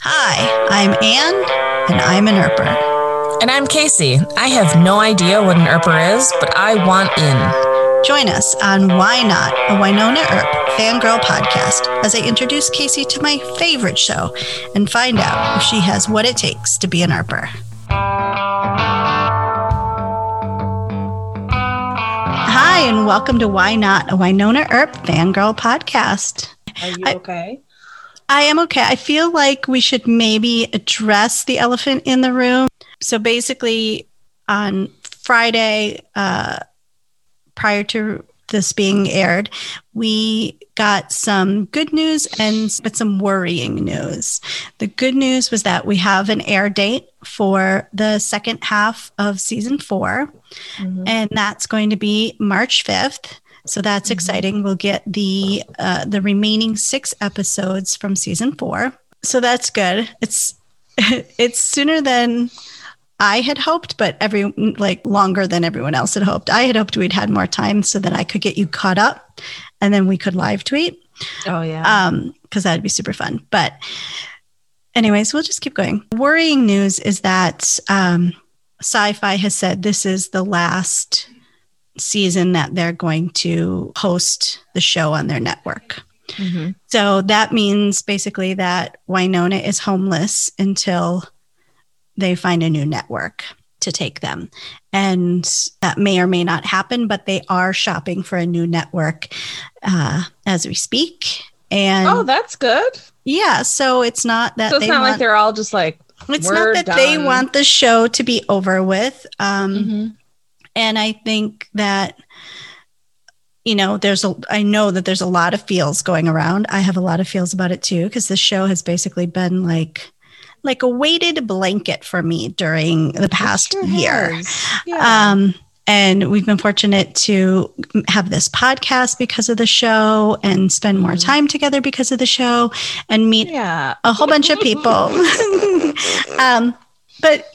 Hi, I'm Anne, and I'm an Earper. And I'm Casey. I have no idea what an Earper is, but I want in. Join us on Why Not, a Wynonna Earp fangirl podcast, as I introduce Casey to my favorite show and find out if she has what it takes to be an Earper. Hi, and welcome to Why Not, a Wynonna Earp fangirl podcast. Are you okay? I am okay. I feel like we should maybe address the elephant in the room. So basically on Friday, prior to this being aired, we got some good news but some worrying news. The good news was that we have an air date for the second half of season 4, and that's going to be March 5th. So that's exciting. We'll get the remaining 6 episodes from season 4. So that's good. It's sooner than I had hoped, but longer than everyone else had hoped. I had hoped we'd had more time so that I could get you caught up, and then we could live tweet. Oh yeah, because that'd be super fun. But anyways, we'll just keep going. Worrying news is that Sci-Fi has said this is the last season that they're going to host the show on their network. So that means basically that Wynonna is homeless until they find a new network to take them. And that may or may not happen, but they are shopping for a new network as we speak. And oh, that's good. Yeah. So it's not that like they're all just like, it's not that done. They want the show to be over with. And I think that, I know that there's a lot of feels going around. I have a lot of feels about it too, because the show has basically been like a weighted blanket for me during the past year. Yeah. And we've been fortunate to have this podcast because of the show and spend more time together because of the show and meet a whole bunch of people. But,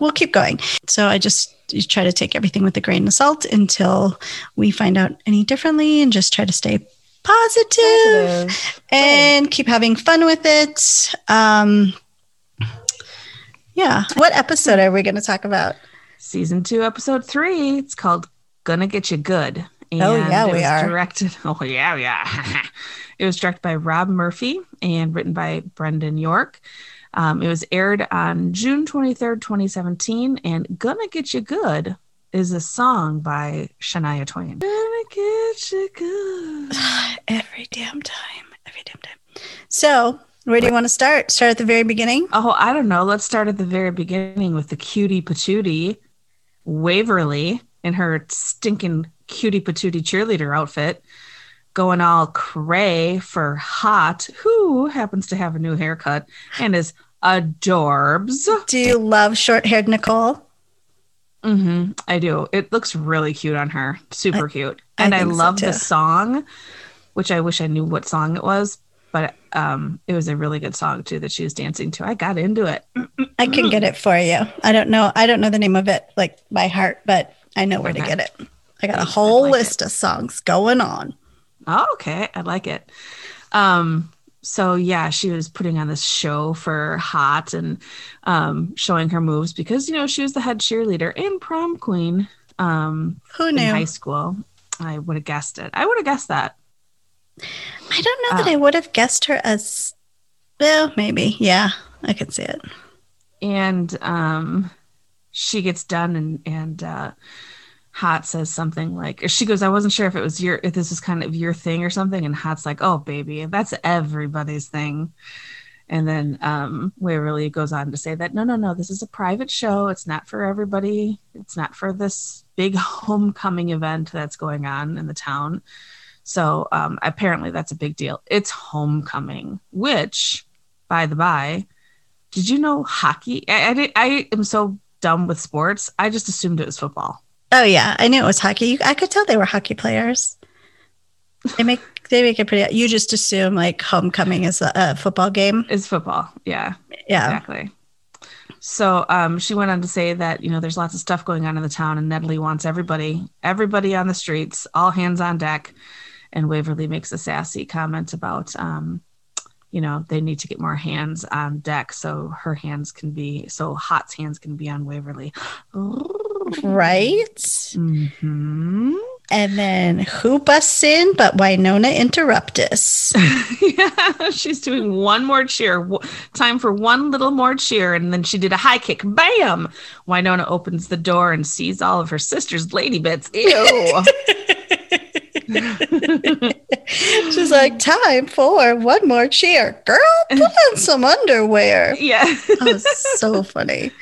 we'll keep going. So I just... you try to take everything with a grain of salt until we find out any differently, and just try to stay positive. And keep having fun with it. What episode are we going to talk about? Season 2, episode 3. It's called Gonna Get You Good. And it was directed by Rob Murphy and written by Brendan York. It was aired on June 23rd, 2017, and Gonna Get You Good is a song by Shania Twain. Gonna get you good. Every damn time. So where do you want to start? Start at the very beginning? Oh, I don't know. Let's start at the very beginning with the cutie patootie Waverly in her stinking cutie patootie cheerleader outfit, going all cray for Hot, who happens to have a new haircut and is adorbs. Do you love short-haired Nicole? I do. It looks really cute on her. Super cute. And I love the song, which I wish I knew what song it was, but it was a really good song too that she was dancing to. I got into it. I can get it for you. I don't know the name of it like by heart, but I know where to get it. I got a whole list of songs going on. Oh, okay. I like it. She was putting on this show for Hot and showing her moves because, she was the head cheerleader and prom queen Who knew? In high school. I would have guessed it. I would have guessed that. I don't know that I would have guessed her as, well, maybe. Yeah, I could see it. And she gets done and Hot says something like, she goes, I wasn't sure if this was kind of your thing or something. And Hot's like, oh, baby, that's everybody's thing. And then Waverly goes on to say that, no, this is a private show. It's not for everybody. It's not for this big homecoming event that's going on in the town. So apparently that's a big deal. It's homecoming, which, by the by, did you know hockey? I am so dumb with sports. I just assumed it was football. Oh yeah, I knew it was hockey. I could tell they were hockey players. They make it pretty. You just assume like homecoming is a football game. It's football, yeah, exactly. So she went on to say that there's lots of stuff going on in the town, and Nedley wants everybody on the streets, all hands on deck. And Waverly makes a sassy comment about you know, they need to get more hands on deck so Hot's hands can be on Waverly. Right? Mm-hmm. And then who busts in but Wynonna interrupt us? Yeah, she's doing one more cheer. Time for one little more cheer. And then she did a high kick. Bam! Wynonna opens the door and sees all of her sister's lady bits. Ew. She's like, time for one more cheer. Girl, put on some underwear. Yeah. That was so funny.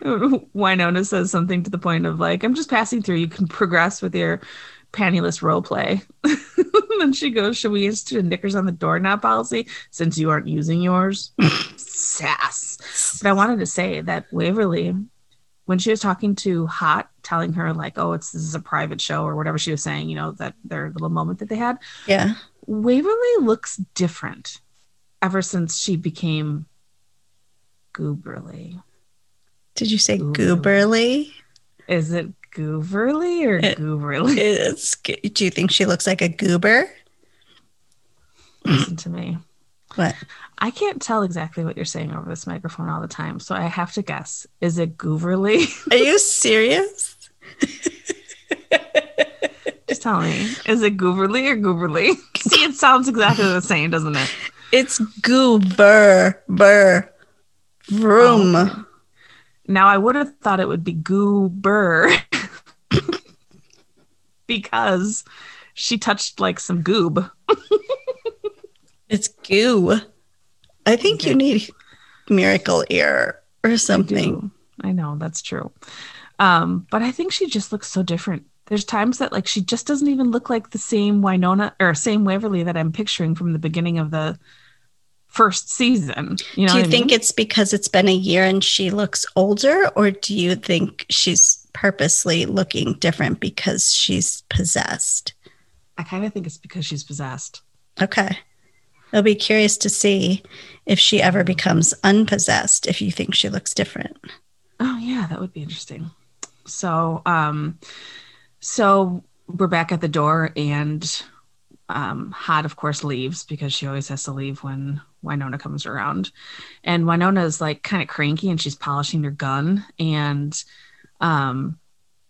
Wynonna says something to the point of like, I'm just passing through. You can progress with your pantyless role play. Then she goes, should we institute a knickers on the doorknob policy since you aren't using yours? Sass. But I wanted to say that Waverly, when she was talking to Hot, telling her like, oh, this is a private show or whatever she was saying, you know, that their little moment that they had. Yeah. Waverly looks different ever since she became Gooberly. Did you say gooberly? Is it gooberly or gooberly? Do you think she looks like a goober? Listen to me. What? I can't tell exactly what you're saying over this microphone all the time, so I have to guess. Is it gooberly? Are you serious? Just tell me. Is it gooberly or gooberly? See, it sounds exactly the same, doesn't it? It's goober. Vroom. Oh, okay. Now, I would have thought it would be goober because she touched like some goob. It's goo. I think you need miracle ear or something. I know, that's true. But I think she just looks so different. There's times that like she just doesn't even look like the same Wynonna or same Waverly that I'm picturing from the beginning of the first season. You know, do you think it's because it's been a year and she looks older, or do you think she's purposely looking different because she's possessed? I kind of think it's because she's possessed. Okay. I'll be curious to see if she ever becomes unpossessed, if you think she looks different. Oh yeah, that would be interesting. So we're back at the door, and Hot, of course, leaves because she always has to leave when Wynonna comes around. And Wynonna is like kind of cranky and she's polishing her gun. And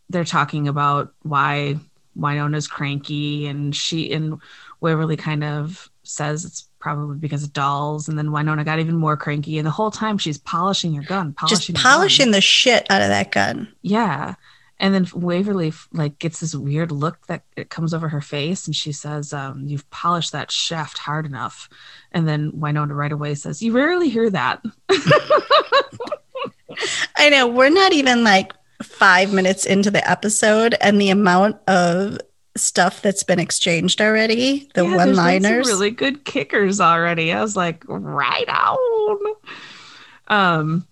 they're talking about why Wynonna's cranky. And she and Waverly kind of says it's probably because of dolls. And then Wynonna got even more cranky. And the whole time she's polishing her gun. Just polishing the shit out of that gun. Yeah. And then Waverly like gets this weird look that it comes over her face, and she says, "You've polished that shaft hard enough." And then Wynonna right away says, "You rarely hear that." I know, we're not even like 5 minutes into the episode, and the amount of stuff that's been exchanged already, the one-liners, really good kickers already. I was like, right on.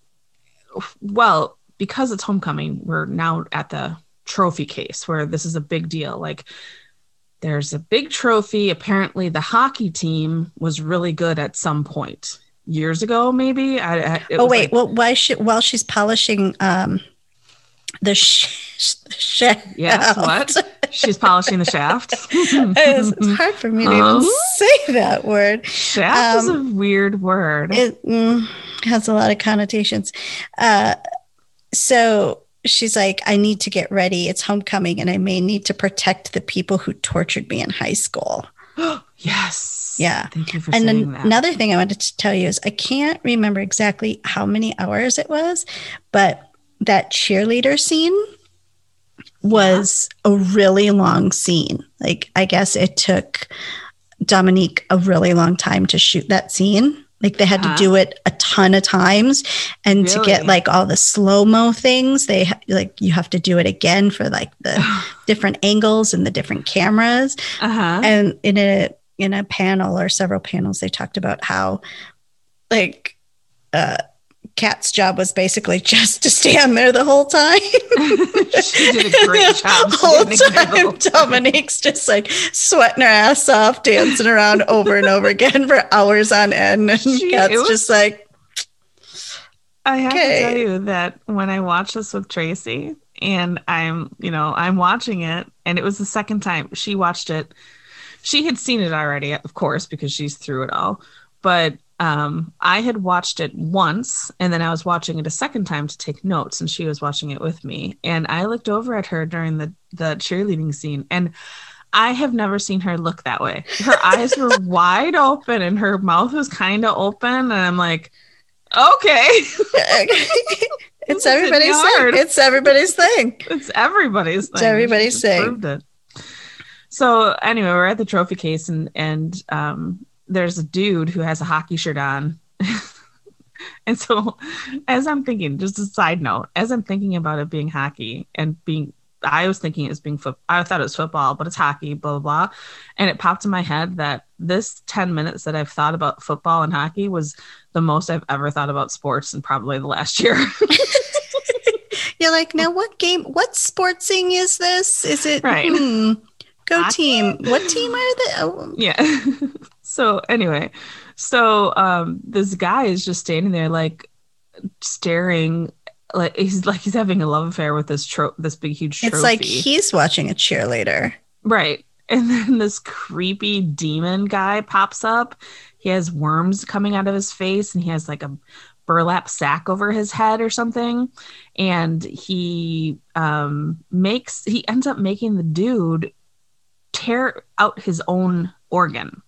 Well, because it's homecoming, we're now at the trophy case where this is a big deal. Like, there's a big trophy. Apparently the hockey team was really good at some point years ago, maybe. While she's polishing she's polishing the shaft. It's hard for me to even say that word. Shaft is a weird word. It has a lot of connotations. So she's like, I need to get ready. It's homecoming, and I may need to protect the people who tortured me in high school. Yes. Yeah. Thank you for saying that. And another thing I wanted to tell you is I can't remember exactly how many hours it was, but that cheerleader scene was a really long scene. Like, I guess it took Dominique a really long time to shoot that scene. Like, they had to do it a ton of times, and really? To get like all the slow-mo things, they like you have to do it again for like the different angles and the different cameras. And in a panel or several panels, they talked about how like Kat's job was basically just to stand there the whole time. She did a great job. The whole time, Dominique's just like sweating her ass off, dancing around over and over again for hours on end. And Kat's just like, I have to tell you that when I watched this with Tracy, and I'm watching it, and it was the second time she watched it. She had seen it already, of course, because she's through it all. But I had watched it once, and then I was watching it a second time to take notes, and she was watching it with me. And I looked over at her during the cheerleading scene, and I have never seen her look that way. Her eyes were wide open, and her mouth was kind of open, and I'm like, okay. It's everybody's thing. So anyway, we're at the trophy case, and there's a dude who has a hockey shirt on. And so as I'm thinking, just a side note, as I'm thinking about it being hockey and being, I was thinking it was being football. I thought it was football, but it's hockey, blah, blah, blah. And it popped in my head that this 10 minutes that I've thought about football and hockey was the most I've ever thought about sports in probably the last year. You're like, now what game, what sportsing is this? Is it? Right. Go hockey? Team. What team are they? Oh. Yeah. So anyway, this guy is just standing there, like staring, like he's having a love affair with this big huge trophy. It's like he's watching a cheerleader, right? And then this creepy demon guy pops up. He has worms coming out of his face, and he has like a burlap sack over his head or something. And he ends up making the dude tear out his own organ,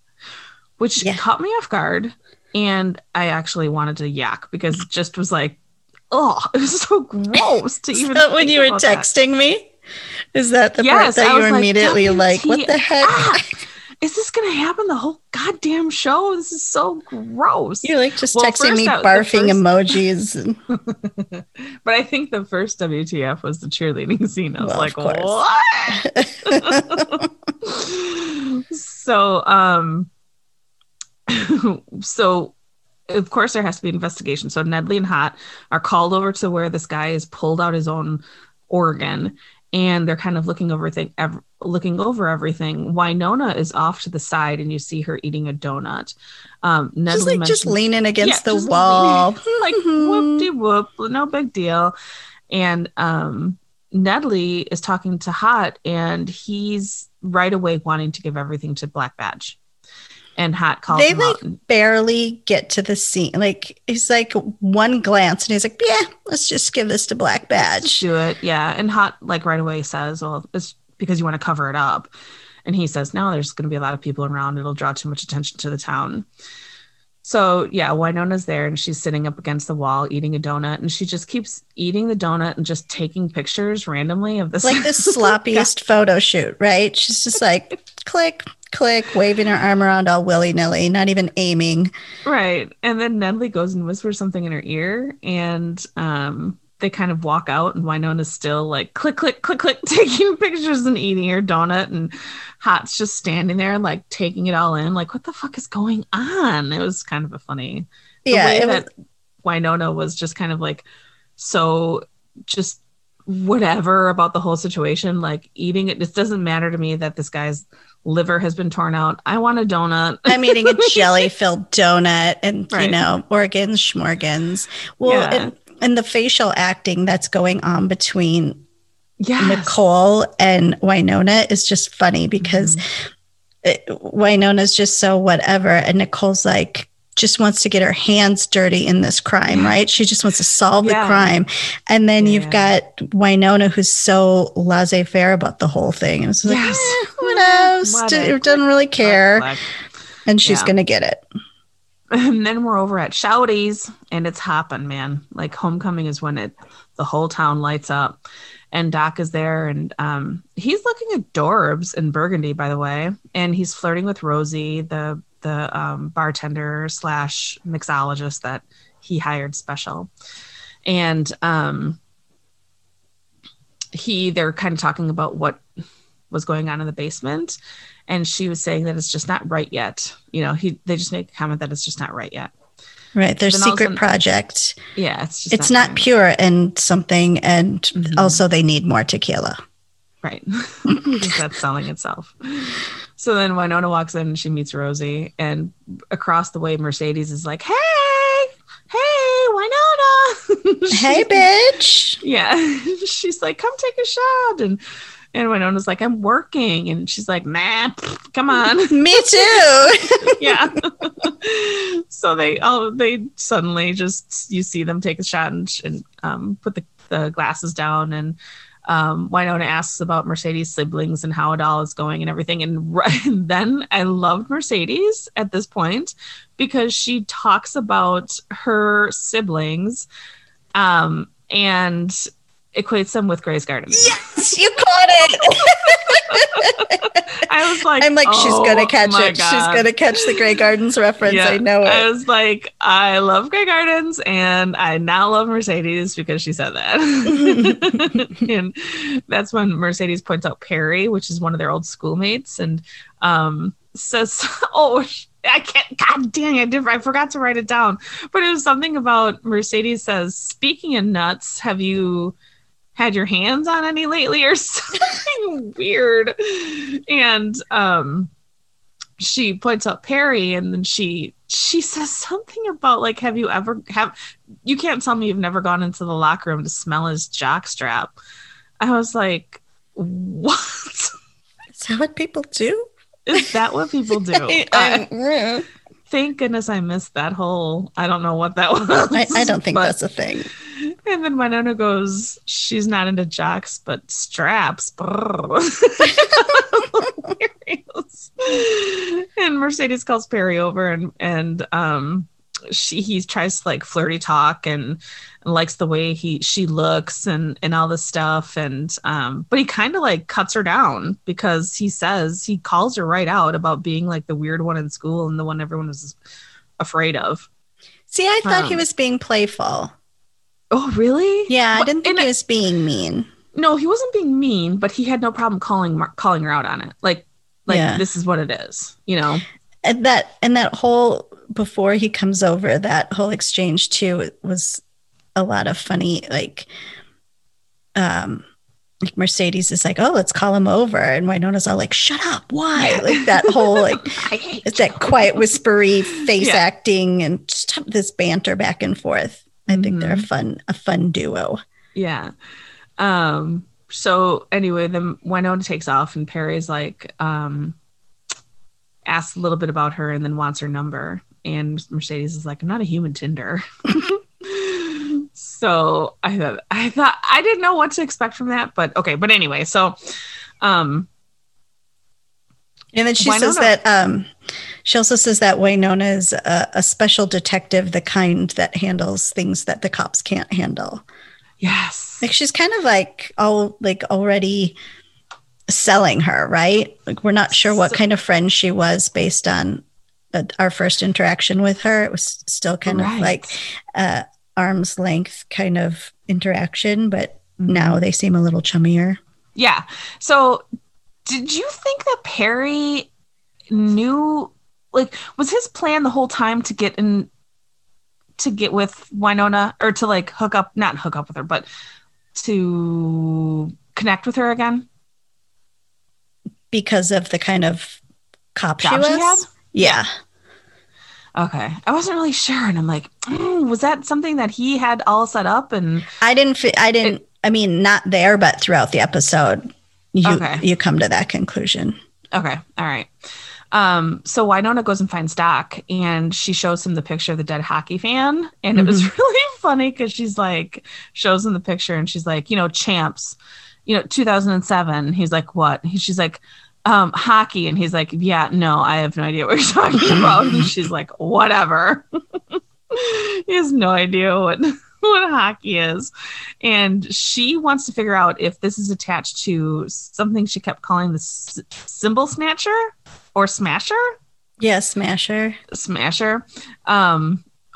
which caught me off guard. And I actually wanted to yak, because it just was like, oh, it was so gross to even. Is that when you were texting me? Is that the part that you were immediately like, what the heck? Is this going to happen the whole goddamn show? This is so gross. You're like just texting me barfing emojis. But I think the first WTF was the cheerleading scene. I was like, what? So, so of course there has to be an investigation. So Nedley and Hott are called over to where this guy has pulled out his own organ, and they're kind of looking over everything. Wynonna is off to the side, and you see her eating a donut. Nedley just leaning against the wall, like whoop-de-whoop, no big deal. And Nedley is talking to Hott, and he's right away wanting to give everything to Black Badge. And Hot calls him out. They barely get to the scene. Like he's like one glance, and he's like, "Yeah, let's just give this to Black Badge." Let's do it, yeah. And Hot like right away says, "Well, it's because you want to cover it up." And he says, "No, there's going to be a lot of people around. It'll draw too much attention to the town." So yeah, Wynonna's there, and she's sitting up against the wall eating a donut, and she just keeps eating the donut and just taking pictures randomly of this, like the sloppiest photo shoot, right? She's just like, click, waving her arm around all willy-nilly, not even aiming. Right. And then Nedley goes and whispers something in her ear, and they kind of walk out, and Wynonna's still like click, taking pictures and eating her donut, and Hot's just standing there like taking it all in, like, what the fuck is going on? It was kind of a funny way that Wynonna was just kind of like so just whatever about the whole situation, like eating it. It doesn't matter to me that this guy's liver has been torn out. I want a donut. I'm eating a jelly-filled donut, and right. You know, organs, schmorgans. Well, and the facial acting that's going on between Nicole and Wynonna is just funny, because Wynonna's just so whatever, and Nicole's like, just wants to get her hands dirty in this crime, right? She just wants to solve the crime. And then you've got Wynonna, who's so laissez-faire about the whole thing. And it's like, what else? Doesn't really care. And she's going to get it. And then we're over at Shorty's, and it's hopping, man. Like homecoming is when the whole town lights up. And Doc is there, and he's looking adorbs in burgundy, by the way. And he's flirting with Rosie, the bartender / mixologist that he hired special. And they're kind of talking about what was going on in the basement. And she was saying that it's just not right yet. You know, they just make a comment that it's just not right yet. Right. Their secret project. Yeah. It's not pure and something. And also they need more tequila. Right. That's selling itself. So then Wynonna walks in and she meets Rosie, and across the way, Mercedes is like, hey, Wynonna. Hey, bitch. Yeah. She's like, come take a shot. And And Wynonna's like, I'm working. And she's like, nah, come on. Me too. Yeah. So they suddenly just, you see them take a shot and put the glasses down. And Wynonna asks about Mercedes' siblings and how it all is going and everything. And then I loved Mercedes at this point because she talks about her siblings and equates them with Grey's Gardens. Yes, you caught it. I was like, she's going to catch it. God. She's going to catch the Grey Gardens reference. Yeah, I know it. I was like, I love Grey Gardens and I now love Mercedes because she said that. And that's when Mercedes points out Perry, which is one of their old schoolmates, and says, oh, I can't, god dang it, I forgot to write it down. But it was something about Mercedes says, speaking of nuts, have you had your hands on any lately or something weird? And she points out Perry, and then she says something about like, you can't tell me you've never gone into the locker room to smell his jockstrap. I was like, what? Is that what people do? Is that what people do? Thank goodness I missed that whole, I don't know what that was. I don't think that's a thing. And then Wynonna goes, she's not into jocks, but straps. And Mercedes calls Perry over and he tries to like flirty talk and likes the way she looks and all this stuff. And but he kind of like cuts her down because he calls her right out about being like the weird one in school and the one everyone was afraid of. See, I thought he was being playful. Oh, really? Yeah, I didn't think he was being mean. No, he wasn't being mean, but he had no problem calling her out on it. Like, this is what it is, you know? And that whole, before he comes over, that whole exchange too, it was a lot of funny, like Mercedes is like, oh, let's call him over. And Wynonna's all like, shut up. Why? Yeah. Like that whole, like that quiet whispery face acting and just this banter back and forth. I think they're a fun duo. Yeah. So anyway, then Wynonna takes off and Perry's like, asks a little bit about her and then wants her number. And Mercedes is like, I'm not a human Tinder. So I thought I didn't know what to expect from that, but okay. But anyway, so, and then she says that, she also says that Wynonna is a special detective, the kind that handles things that the cops can't handle. Yes. Like she's kind of like all like already selling her, right? Like we're not sure what kind of friend she was based on our first interaction with her. It was still kind of like arm's length kind of interaction, but now they seem a little chummier. Yeah. So did you think that Perry knew, like, was his plan the whole time to get in, to get with Wynonna or to like not hook up with her, but to connect with her again? Because of the kind of cop job she had? Yeah. Okay. I wasn't really sure. And I'm like, was that something that he had all set up? And I mean, not there, but throughout the episode, you come to that conclusion. Okay. All right. So Wynonna goes and finds Doc and she shows him the picture of the dead hockey fan. And it was really funny because she's like, shows him the picture and she's like, you know, champs. You know, 2007. He's like, what? She's like, hockey. And he's like, yeah, no, I have no idea what you're talking about. And she's like, whatever. He has no idea what hockey is. And she wants to figure out if this is attached to something she kept calling the symbol snatcher or smasher. Yeah, smasher.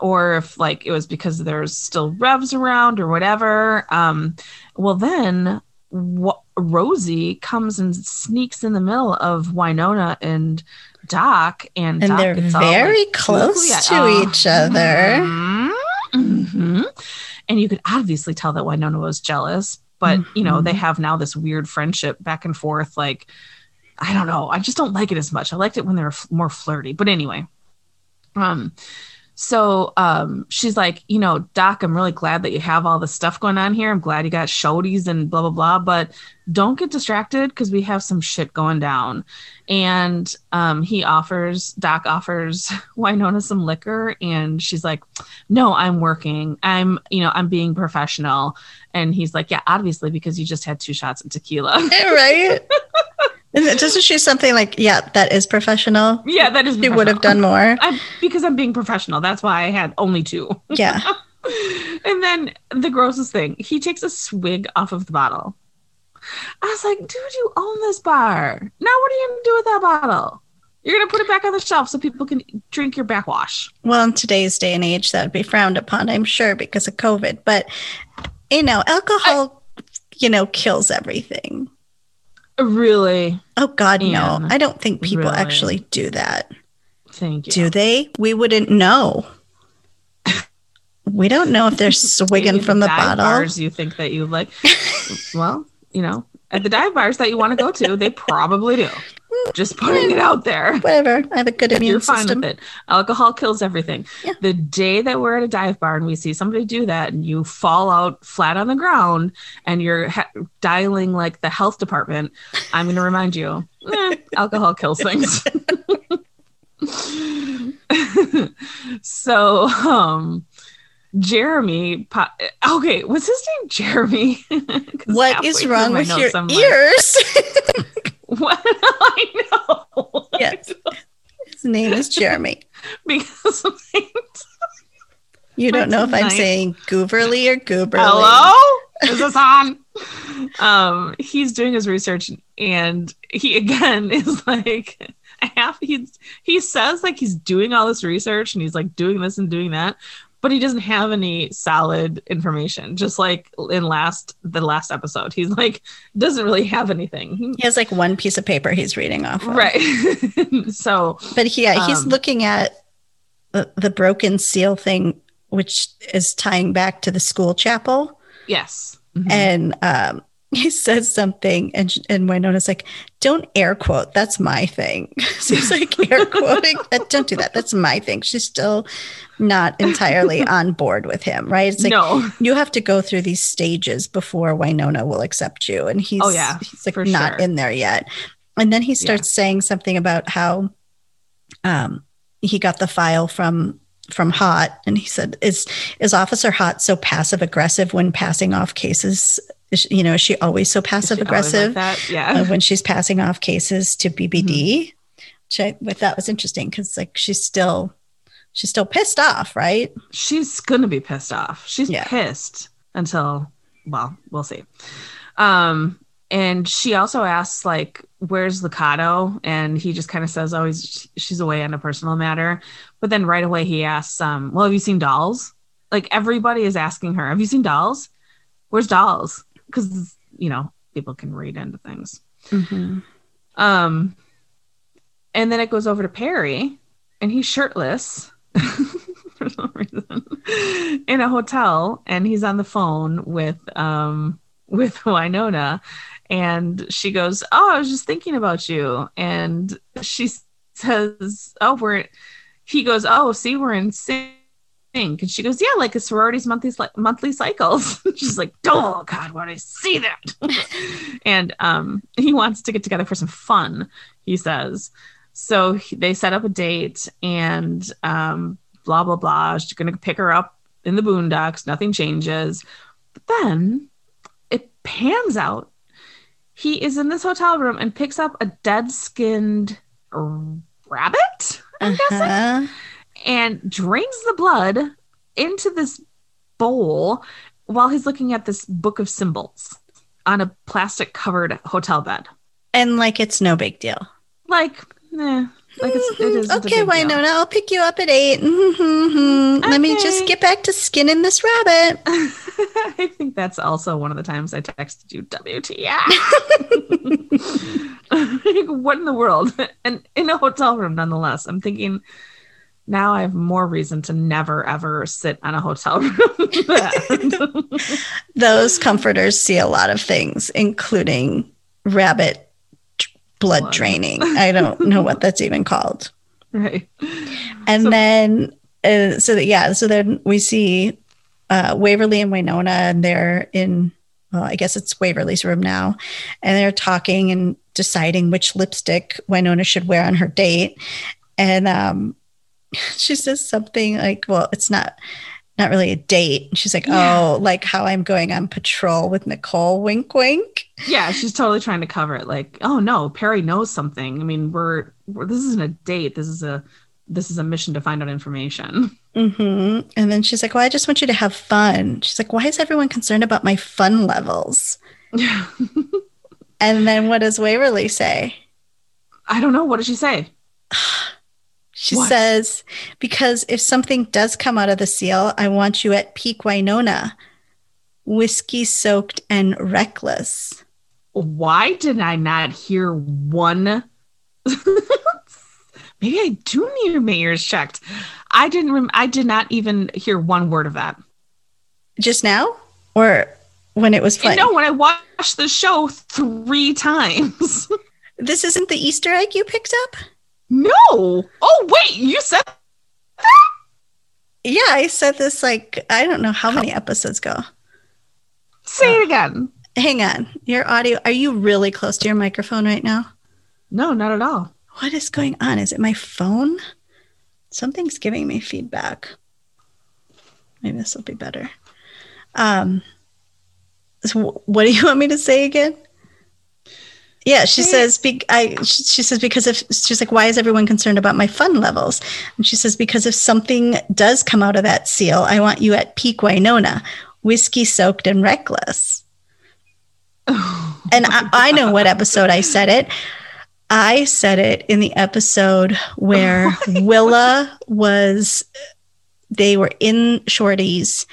Or if like it was because there's still revs around or whatever. Well, then Rosie comes and sneaks in the middle of Wynonna and Doc, and Doc they're very like, close to each other. Mm-hmm. And you could obviously tell that Wynonna was jealous, but you know, they have now this weird friendship back and forth. Like, I don't know. I just don't like it as much. I liked it when they were more flirty, but anyway, So she's like, you know, Doc, I'm really glad that you have all this stuff going on here. I'm glad you got Shorty's and blah, blah, blah. But don't get distracted because we have some shit going down. And Doc offers Wynonna some liquor. And she's like, no, I'm working. I'm being professional. And he's like, yeah, obviously, because you just had 2 shots of tequila. Right. Doesn't she something like, yeah, that is professional? Yeah, that is professional. She would have done more. Because I'm being professional. That's why I had only 2. Yeah. And then the grossest thing, he takes a swig off of the bottle. I was like, dude, you own this bar. Now what are you going to do with that bottle? You're going to put it back on the shelf so people can drink your backwash. Well, in today's day and age, that would be frowned upon, I'm sure, because of COVID. But, you know, alcohol, kills everything. Really? Oh, God, no. I don't think people actually do that. Thank you. Do they? We wouldn't know. We don't know if they're swigging from the bottle. Bars you think that you like. Well, at the dive bars that you want to go to, they probably do. Just putting it out there. Whatever. I have a good immune system. You're fine with it. Alcohol kills everything. Yeah. The day that we're at a dive bar and we see somebody do that and you fall out flat on the ground and you're dialing like the health department, I'm going to remind you, alcohol kills things. So, Jeremy. Okay. Was his name Jeremy? What is wrong with your ears? Well, I know. Yes. His name is Jeremy. Because you don't know if I'm saying Gooverly or Gooberly. Hello? Is this on? He's doing his research and he again is like he says like he's doing all this research and he's like doing this and doing that, but he doesn't have any solid information. Just like in the last episode, he's like, doesn't really have anything. He has like one piece of paper he's reading off of. Right. So, but he's looking at the broken seal thing, which is tying back to the school chapel. Yes. Mm-hmm. And, he says something and Wynonna's like, don't air quote. That's my thing. She's like air quoting. Don't do that. That's my thing. She's still not entirely on board with him, right? It's like, no. You have to go through these stages before Wynonna will accept you. And he's like not in there yet. And then he starts saying something about how he got the file from Hott. And he said, is Officer Hott so passive aggressive when passing off cases? Is she always so passive aggressive like when she's passing off cases to BBD? Mm-hmm. Which I thought was interesting because like she's still pissed off, right? She's going to be pissed off. She's pissed until, well, we'll see. And she also asks like, where's Lucado? And he just kind of says, oh, she's away on a personal matter. But then right away he asks, well, have you seen Dolls? Like everybody is asking her, have you seen Dolls? Where's Dolls? Because, people can read into things. Mm-hmm. And then it goes over to Perry, and he's shirtless for some reason in a hotel, and he's on the phone with Wynonna, and she goes, oh, I was just thinking about you. And she says, oh, he goes, oh, see, we're in sync. And she goes, yeah, like a sorority's monthly cycles. She's like, oh God, why did I see that? And he wants to get together for some fun, he says. So they set up a date and blah, blah, blah. She's going to pick her up in the boondocks. Nothing changes. But then it pans out. He is in this hotel room and picks up a dead-skinned rabbit, I'm guessing. And drains the blood into this bowl while he's looking at this book of symbols on a plastic covered hotel bed. And like, it's no big deal. Like, it is. Okay, Wynonna, I'll pick you up at 8. Mm-hmm. Okay. Let me just get back to skinning this rabbit. I think that's also one of the times I texted you, WTF. Like, what in the world? And in a hotel room, nonetheless. I'm thinking, now I have more reason to never, ever sit on a hotel room bed. Those comforters see a lot of things, including rabbit blood draining. I don't know what that's even called. Right. And so, then And so, yeah, so then we see Waverly and Wynonna, and they're in, well, I guess it's Waverly's room now, and they're talking and deciding which lipstick Wynonna should wear on her date. And she says something like, well, it's not really a date. And she's like, yeah. Oh, like how I'm going on patrol with Nicole, wink, wink. Yeah, she's totally trying to cover it. Like, oh, no, Perry knows something. I mean, this isn't a date. This is a mission to find out information. Mm-hmm. And then she's like, well, I just want you to have fun. She's like, why is everyone concerned about my fun levels? And then what does Waverly say? I don't know. What does she say? She says, because if something does come out of the seal, I want you at peak Wynonna, whiskey soaked and reckless. Why did I not hear one? Maybe I do need my ears checked. I did not even hear one word of that. Just now? Or when it was playing? No, when I watched the show 3 times. This isn't the Easter egg you picked up? No. Oh, wait, you said that? Yeah, I said this like, I don't know how many episodes ago. Say it again. Hang on. Your audio. Are you really close to your microphone right now? No, not at all. What is going on? Is it my phone? Something's giving me feedback. Maybe this will be better. So what do you want me to say again? Yeah, she says because if she's like, why is everyone concerned about my fun levels? And she says, because if something does come out of that seal, I want you at peak Wynonna, whiskey soaked and reckless. Oh, and I know what episode I said it. I said it in the episode where Willa they were in Shorty's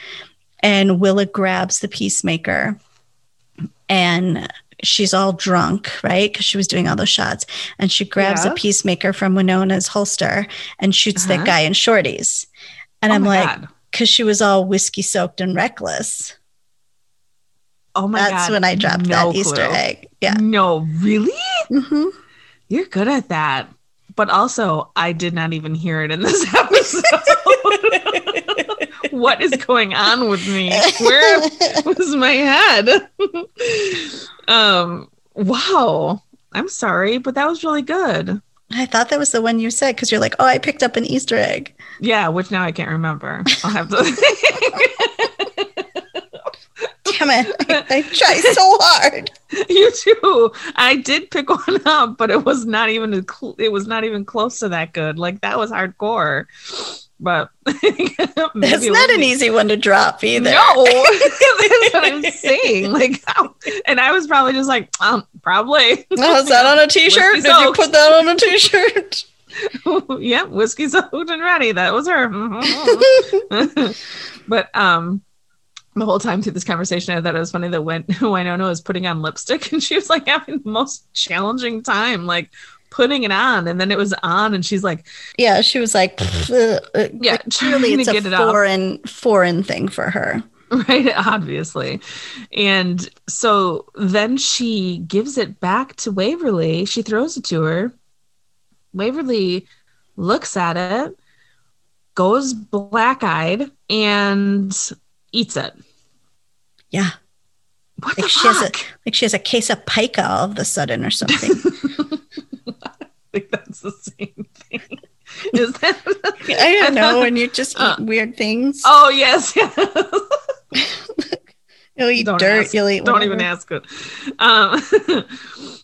and Willa grabs the Peacemaker and she's all drunk, right? Because she was doing all those shots and she grabs a Peacemaker from Winonna's holster and shoots that guy in Shorty's. And I'm like, because she was all whiskey soaked and reckless. Oh my God. That's when I dropped that Easter egg. Yeah. No, really? Mm-hmm. You're good at that. But also, I did not even hear it in this episode. What is going on with me? Where was my head? Wow. I'm sorry, but that was really good. I thought that was the one you said because you're like, oh, I picked up an Easter egg. Yeah, which now I can't remember. I'll have to. Damn it. I try so hard. You too. I did pick one up, but it was not even close to that good. Like that was hardcore. But maybe that's not an easy one to drop either. No, that's what I'm saying. Like, and I was probably just like, probably. Oh, is that on a T-shirt? Did you put that on a T-shirt? Yep, whiskey soaked and ready. That was her. But the whole time through this conversation, I thought it was funny that when Wynonna was putting on lipstick, and she was like having the most challenging time, like putting it on, and then it was on, and she's like, yeah, she was like, yeah, truly, it's a foreign thing for her, right? Obviously. And so then she gives it back to Waverly. She throws it to her. Waverly looks at it, goes black-eyed, and eats it. Yeah. What the fuck? She has a case of pica all of a sudden or something. I think that's the same thing. Is that? I don't know. When you just eat weird things. Oh, yes. Yeah. You'll eat dirt. You'll eat whatever. Don't even ask it.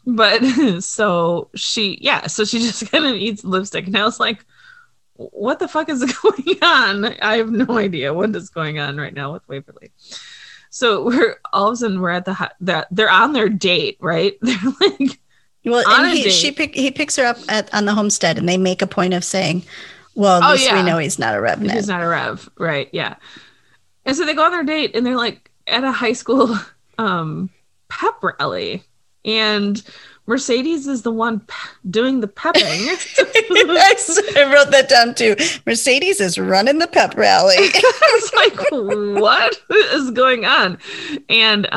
But so she just kind of eats lipstick. And I was like, what the fuck is going on? I have no idea what is going on right now with Waverly. So we're at they're on their date, right? They're like, well, on and he picks her up on the homestead, and they make a point of saying, well, at least we know he's not a revenant. He's not a rev, right? Yeah. And so they go on their date, and they're like at a high school pep rally, and Mercedes is the one doing the pepping. I wrote that down too. Mercedes is running the pep rally. I was like, what is going on? And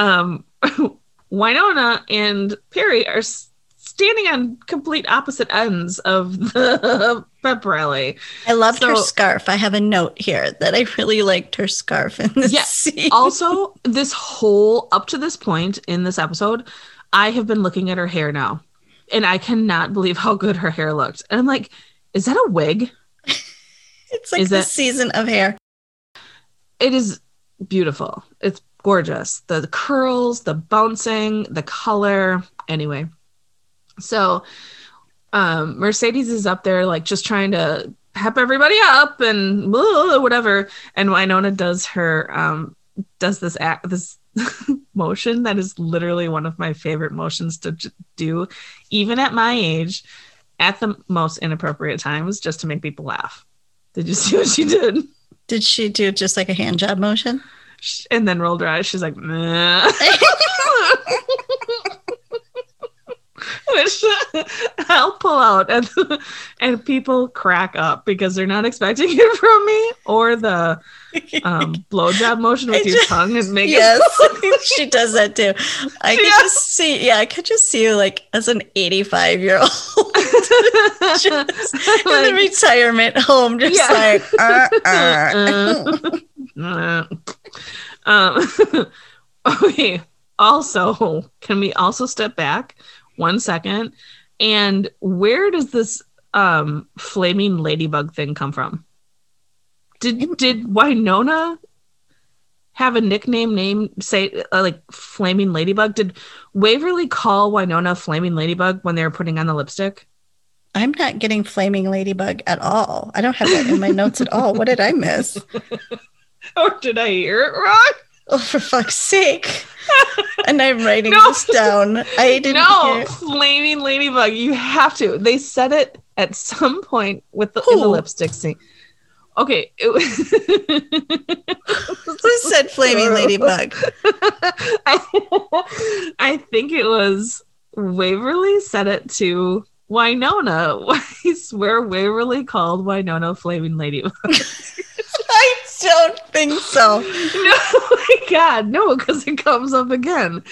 Wynonna and Perry are standing on complete opposite ends of the But Brelly. I loved her scarf. I have a note here that I really liked her scarf in this scene. Also, this whole, up to this point in this episode, I have been looking at her hair now. And I cannot believe how good her hair looked. And I'm like, is that a wig? It's like the season of hair. It is beautiful. It's gorgeous. The curls, the bouncing, the color. Anyway. So Mercedes is up there, like, just trying to pep everybody up and whatever. And Wynonna does her, does this act, this motion that is literally one of my favorite motions to do, even at my age, at the most inappropriate times, just to make people laugh. Did you see what she did? Did she do just like a hand job motion? And then rolled her eyes. She's like, meh. Which I'll pull out and people crack up because they're not expecting it from me, or the blowjob motion with your tongue and make it. She does that too. I could just see, I could just see you, like, as an 85-year-old in the retirement home, just like, Okay. Also, can we also step back 1 second? And where does this flaming ladybug thing come from? Did Wynonna have a nickname like flaming ladybug? Did Waverly call Wynonna flaming ladybug when they were putting on the lipstick? I'm not getting flaming ladybug at all. I don't have that in my notes at all. What did I miss? Or did I hear it wrong? Oh, for fuck's sake. And I'm writing this down. I didn't hear. Flaming ladybug. You have to. They said it at some point with the, in the lipstick scene. Okay. Who said flaming ladybug? I think it was Waverly said it to Wynonna. I swear Waverly called Wynonna flaming ladybug. I don't think so. No, my God, no, because it comes up again.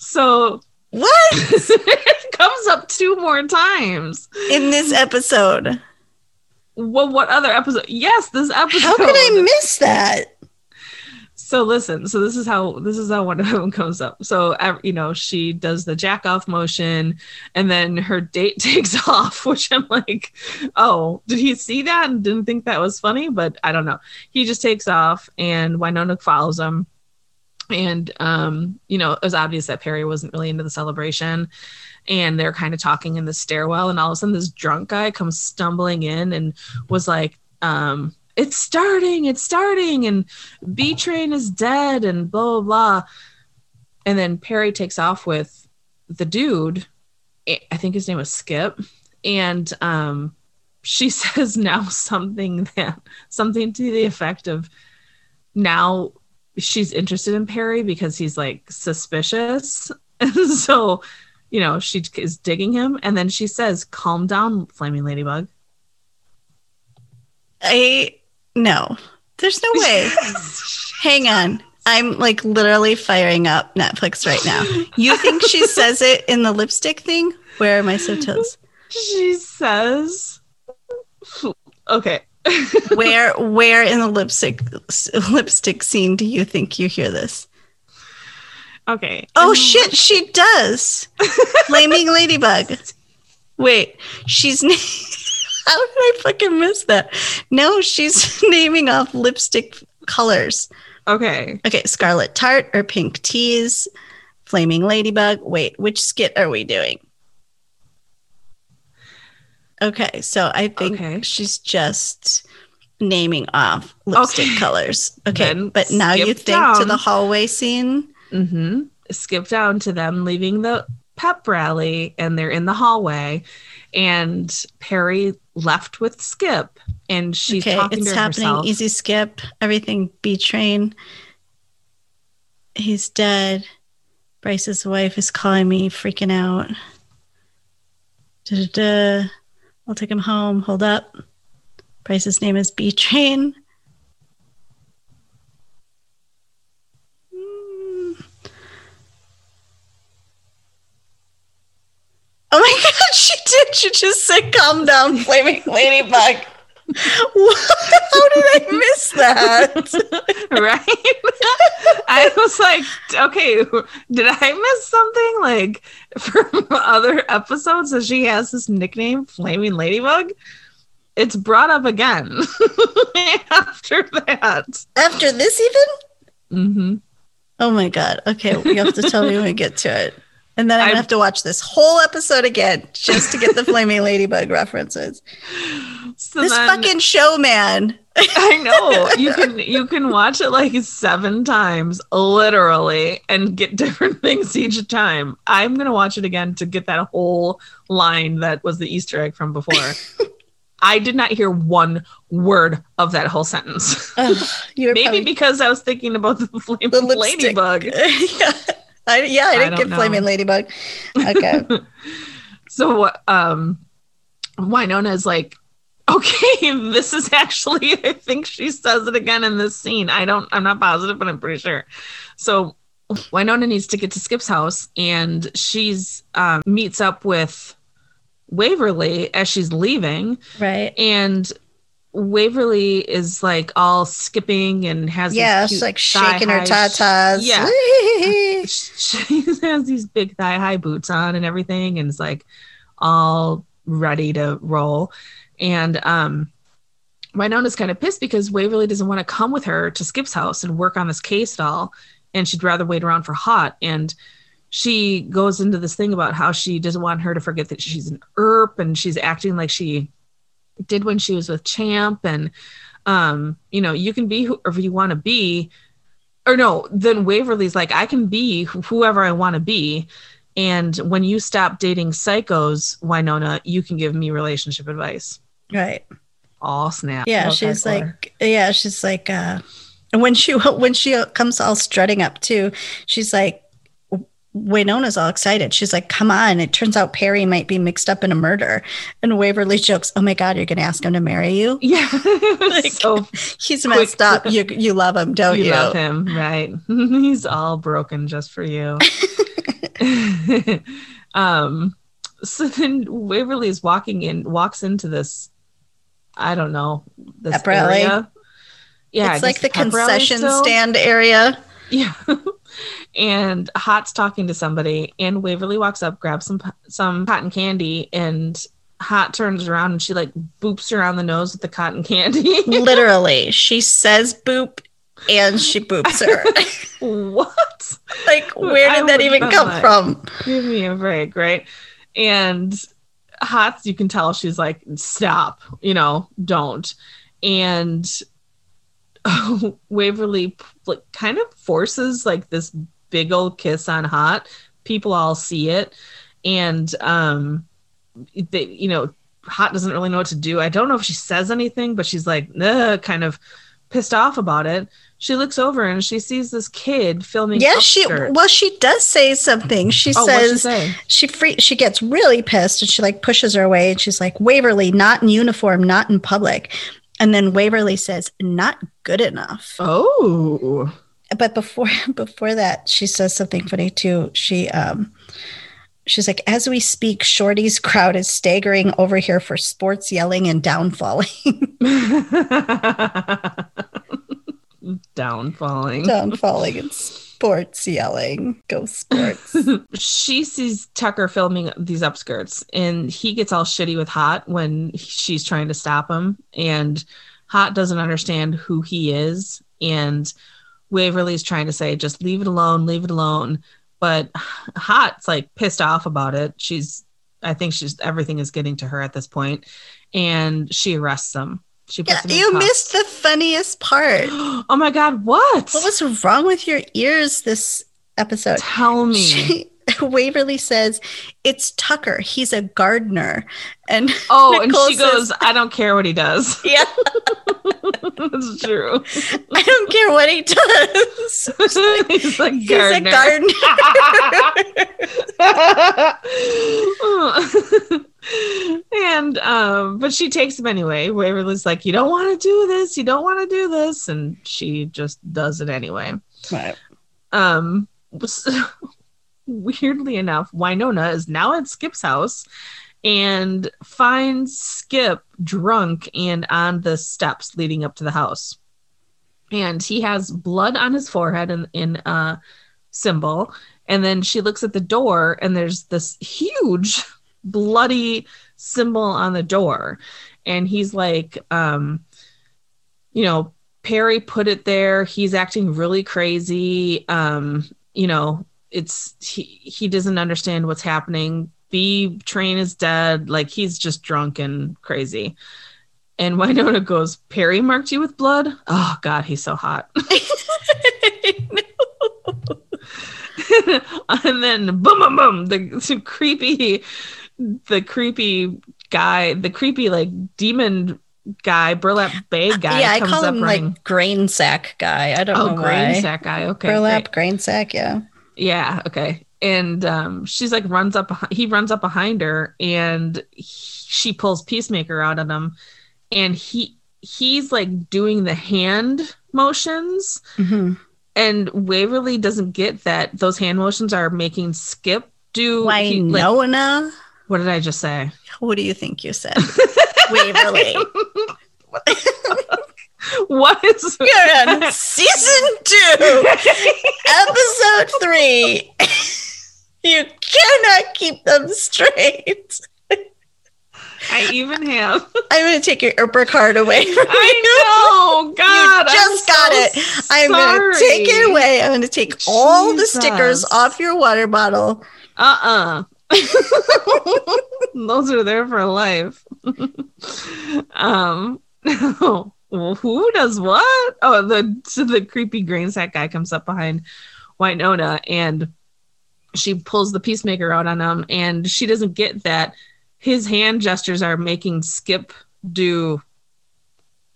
So what? It comes up 2 more times in this episode. Well, what other episode? Yes, this episode. How could I miss that? So listen. So this is how one of them comes up. So she does the jack off motion, and then her date takes off, which I'm like, oh, did he see that and didn't think that was funny? But I don't know. He just takes off, and Wynonna follows him, and it was obvious that Perry wasn't really into the celebration, and they're kind of talking in the stairwell, and all of a sudden this drunk guy comes stumbling in and was like, It's starting, and B-Train is dead, and blah, blah, blah. And then Perry takes off with the dude. I think his name was Skip. And she says now something to the effect of, now she's interested in Perry because he's, like, suspicious. And so, she is digging him. And then she says, calm down, flaming ladybug. No, there's no way. Hang on. I'm, like, literally firing up Netflix right now. You think she says it in the lipstick thing? Where are my subtitles? She says, okay. Where in the lipstick scene do you think you hear this? Okay. Oh, shit, she does. Flaming ladybug. Wait, she's... How did I fucking miss that? No, she's naming off lipstick colors. Okay. Okay, Scarlet Tart or Pink Tease, Flaming Ladybug. Wait, which skit are we doing? Okay, so I think she's just naming off lipstick colors. Okay, then but now you think down to the hallway scene. Mm-hmm. Skip down to them leaving the pep rally, and they're in the hallway, and Perry left with Skip, and she's talking to herself. It's happening. Easy, Skip. Everything, B-Train. He's dead. Bryce's wife is calling me, freaking out. Da-da-da. I'll take him home. Hold up. Bryce's name is B-Train. Oh my God, she did Didn't you just say, calm down, flaming ladybug? How did I miss that? Right? I was like, okay, did I miss something? Like, from other episodes that she has this nickname, Flaming Ladybug? It's brought up again after that. After this even? Mm-hmm. Oh my God. Okay, you have to tell me when we get to it. And then I'm going to have to watch this whole episode again just to get the Flaming Ladybug references. So this fucking show, man. I know. You can watch it like 7 times, literally, and get different things each time. I'm going to watch it again to get that whole line that was the Easter egg from before. I did not hear one word of that whole sentence. Maybe because I was thinking about the Flaming Ladybug. Yeah. I didn't get Flaming Ladybug. Okay. So Wynonna is like, okay, this is actually, I think she says it again in this scene. I'm not positive, but I'm pretty sure. So Wynonna needs to get to Skip's house, and she's meets up with Waverly as she's leaving. Right. And Waverly is like all skipping and has she's like shaking her tatas. Yeah, she has these big thigh high boots on and everything, and is like all ready to roll. And Wynonna's kind of pissed because Waverly doesn't want to come with her to Skip's house and work on this case at all, and she'd rather wait around for Hot. And she goes into this thing about how she doesn't want her to forget that she's an ERP, and she's acting like she did when she was with Champ. And you can be whoever you want to be, or no, then Waverly's like, I can be whoever I want to be, and when you stop dating psychos, Wynonna, you can give me relationship advice. Right. All snap. Yeah, she's like, when she comes all strutting up too, she's like, Wynonna's all excited. She's like, come on, it turns out Perry might be mixed up in a murder. And Waverly jokes, oh my God, you're going to ask him to marry you? Yeah. Like, so he's messed up. You love him, don't you? You love him, right? He's all broken just for you. So then Waverly's walks into this, I don't know, this area. Yeah. It's like the concession stand area. Yeah. And Hot's talking to somebody, and Waverly walks up, grabs some cotton candy, and Hot turns around and she like boops her on the nose with the cotton candy. Literally, she says boop and she boops her. What? Like, where did that even come from? Give me a break, right? And Hot's, you can tell she's like, stop, don't. And Waverly like kind of forces like this big old kiss on Hot. People all see it, and they, Hot doesn't really know what to do. I don't know if she says anything, but she's like kind of pissed off about it. She looks over and she sees this kid filming. Yeah, she does say something. She says, she gets really pissed, and she like pushes her away, and she's like, Waverly, not in uniform, not in public. And then Waverly says, not good enough. Oh. But before that, she says something funny too. She's like, as we speak, Shorty's crowd is staggering over here for sports yelling and downfalling. Downfalling and sports yelling. Go sports. She sees Tucker filming these upskirts, and he gets all shitty with Hot when she's trying to stop him, and Hot doesn't understand who he is, and Waverly's trying to say, just leave it alone, but Hot's like pissed off about it. I think everything is getting to her at this point, and she arrests him. You missed the funniest part. Oh my God, what? What was wrong with your ears this episode? Tell me. Waverly says, it's Tucker. He's a gardener. And Nicole and she says, goes, I don't care what he does. Yeah. That's true. I don't care what he does. He's like, gardener. He's a gardener. And but she takes him anyway. Waverly's like, you don't want to do this, and she just does it anyway. Right. Weirdly enough, Wynonna is now at Skip's house, and finds Skip drunk and on the steps leading up to the house. And he has blood on his forehead and in a symbol. And then she looks at the door and there's this huge bloody symbol on the door. And he's like, you know, Perry put it there. He's acting really crazy. You know, it's he doesn't understand what's happening. The train is dead. Like, he's just drunk and crazy. And Wynonna goes, Perry marked you with blood? Oh, God, he's so hot. And then boom, boom, boom. The creepy guy, the creepy, like, demon guy, burlap bag guy. Yeah, comes I call up him running. Like grain sack guy. I don't know why. Grain sack guy. Okay, burlap great. Grain sack. Yeah. Yeah. Okay. And she's like runs up. He runs up behind her, and she pulls Peacemaker out of him, and he's like doing the hand motions, mm-hmm. and Waverly doesn't get that those hand motions are making Skip do. Wynonna? Like, what did I just say? What do you think you said? Waverly. What the fuck? What is You're on season 2, episode 3. You cannot keep them straight. I even have. I'm going to take your Urber card away from you. I know. God, you just I'm got so it. Sorry. I'm going to take it away. I'm going to take all the stickers off your water bottle. Those are there for life. Who does what? Oh, the creepy grain sack guy comes up behind Wynonna and she pulls the Peacemaker out on him, and she doesn't get that his hand gestures are making Skip do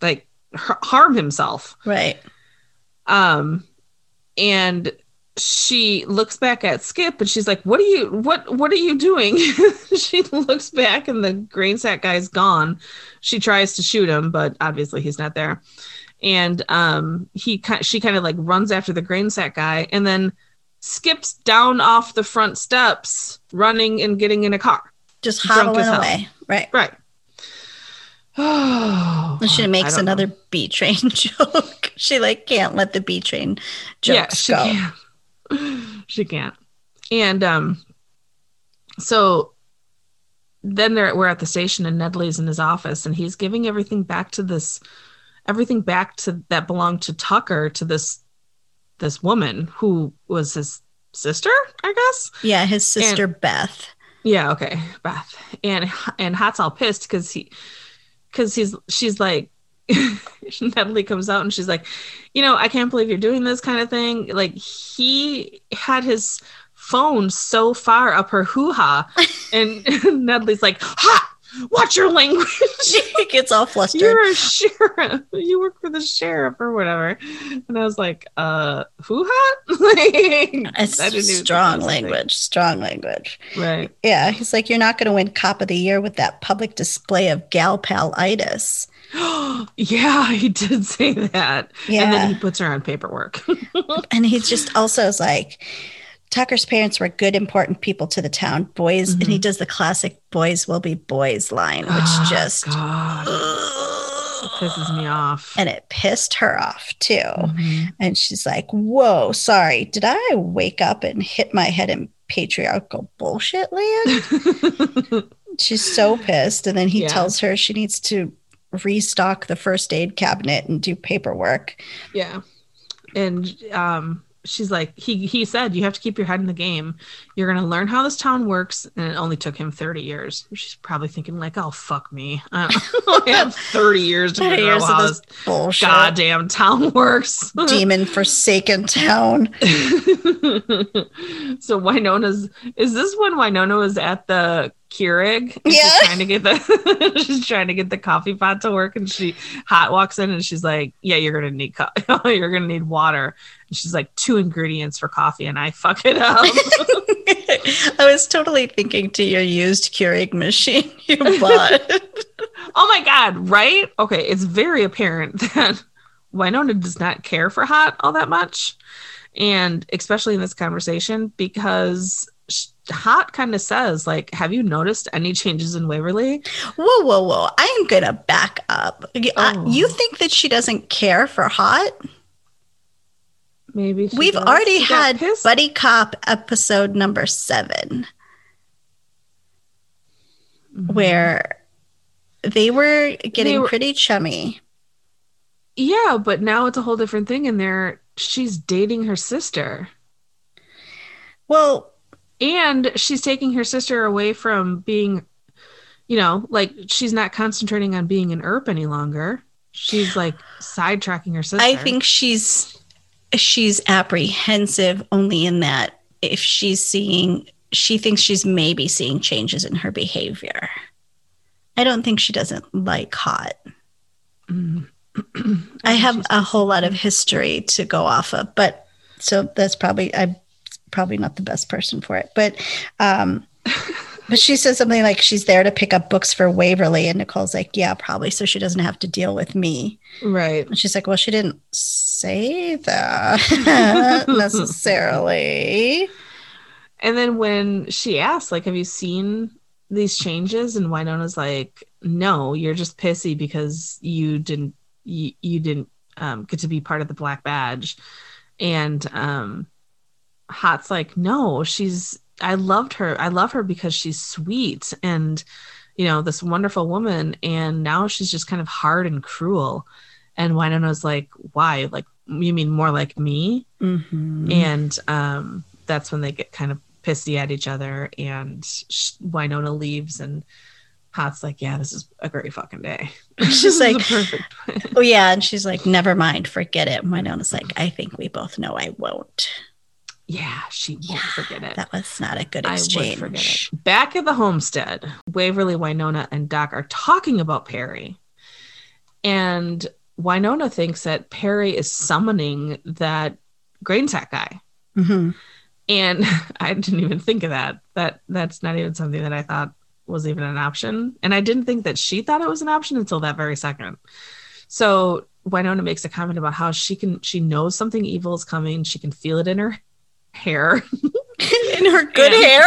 like harm himself. Right. And she looks back at Skip and she's like, what are you doing? She looks back and the grain sack guy's gone. She tries to shoot him, but obviously he's not there. And she kind of like runs after the grain sack guy and then skips down off the front steps, running and getting in a car. Just hobbling away. Right. Right. Oh, she makes another B train joke. She like can't let the B train jokes go. Can't. She can't. And so then we're at the station and Ned Lee's in his office and he's giving everything back that belonged to Tucker to this woman who was his sister, I guess. Yeah, his sister Beth. Yeah, okay, Beth. And Hot's all pissed because she's like Natalie comes out and she's like, you know, I can't believe you're doing this kind of thing. Like, he had his phone so far up her hoo-ha and Natalie's like, ha, watch your language. She gets all flustered. You're a sheriff. You work for the sheriff or whatever. And I was like, hoo-ha? It's strong language. Right. Yeah. He's like, you're not going to win cop of the year with that public display of gal pal-itis. Yeah, he did say that. Yeah. And then he puts her on paperwork. And he just also is like, Tucker's parents were good, important people to the town. Boys, mm-hmm. and he does the classic boys will be boys line, which pisses me off. And it pissed her off too. Mm-hmm. And she's like, whoa, sorry. Did I wake up and hit my head in patriarchal bullshit land? She's so pissed. And then he tells her she needs to restock the first aid cabinet and do paperwork. Yeah. And she's like, he said, you have to keep your head in the game. You're going to learn how this town works. And it only took him 30 years. She's probably thinking like, oh, fuck me. I have 30 years to figure out how this bullshit goddamn town works. Demon forsaken town. So Wynonna's, is this when Wynonna was at the Keurig? Yeah. She's trying to get the coffee pot to work, and she Hot walks in and she's like, yeah, you're going to need you're going to need water. And she's like, 2 ingredients for coffee, and I fuck it up. I was totally thinking to your used Keurig machine you bought. Oh my God, right? Okay, it's very apparent that Wynonna does not care for Hot all that much. And especially in this conversation, because Hot kind of says, like, have you noticed any changes in Waverly? Whoa, whoa, whoa. I am going to back up. Oh. You think that she doesn't care for Hot? Maybe. We've already had Buddy Cop episode number 7, mm-hmm. where they were getting pretty chummy. Yeah, but now it's a whole different thing in there. She's dating her sister. Well, and she's taking her sister away from being, you know, like, she's not concentrating on being an Earp any longer. She's like sidetracking her sister. I think she's apprehensive only in that if she thinks she's maybe seeing changes in her behavior. I don't think she doesn't like Hot. I have a whole lot of history to go off of, but so that's probably not the best person for it, but she says something like she's there to pick up books for Waverly, and Nicole's like, yeah, probably, so she doesn't have to deal with me, right? And she's like, well, she didn't say that necessarily. And then when she asks, like, have you seen these changes, and Wynonna's like, no, you're just pissy because you didn't get to be part of the Black Badge. And Hot's like, no, I love her because she's sweet and, you know, this wonderful woman, and now she's just kind of hard and cruel. And Wynonna's like, why? Like, you mean more like me? Mm-hmm. And that's when they get kind of pissy at each other, and Wynonna leaves, and Hot's like, yeah, this is a great fucking day. She's like, perfect. Oh yeah, and she's like, never mind, forget it. And Wynonna's like, I think we both know I won't. Yeah, she won't forget it. That was not a good exchange. I would forget it. Back at the homestead, Waverly, Wynonna, and Doc are talking about Perry. And Wynonna thinks that Perry is summoning that grain sack guy. Mm-hmm. And I didn't even think of that. That's not even something that I thought was even an option. And I didn't think that she thought it was an option until that very second. So Wynonna makes a comment about how she knows something evil is coming. She can feel it in her hair. In her good hair?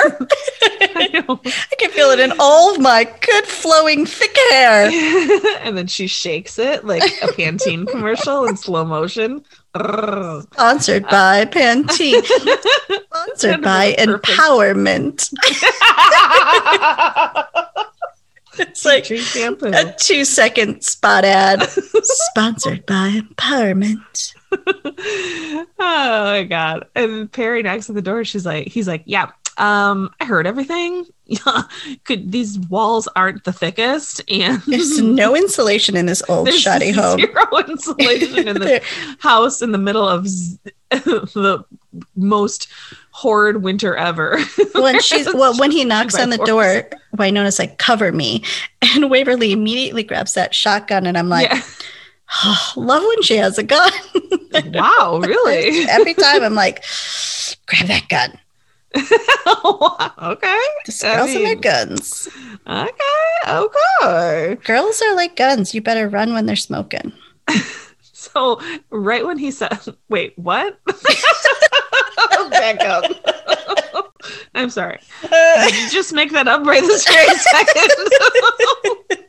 I know. I can feel it in all of my good flowing thick hair. And then she shakes it like a Pantene commercial in slow motion. Sponsored by Pantene. Sponsored by Empowerment. It's like a 2-second spot ad. Sponsored by Empowerment. Oh my God. And Perry knocks at the door. He's like, yeah, I heard everything. These walls aren't the thickest, and there's no insulation in this old shoddy home. Zero insulation in this house in the middle of the most horrid winter ever. When he knocks on the door, Wynonna's like, cover me, and Waverly immediately grabs that shotgun, and I'm like, yeah. Oh, love when she has a gun. Wow, really? Every time I'm like, grab that gun. Okay. Just girls and their guns. Okay. Girls are like guns. You better run when they're smoking. So right when he said, wait, what? Back up. I'm sorry. Did you just make that up right this very second?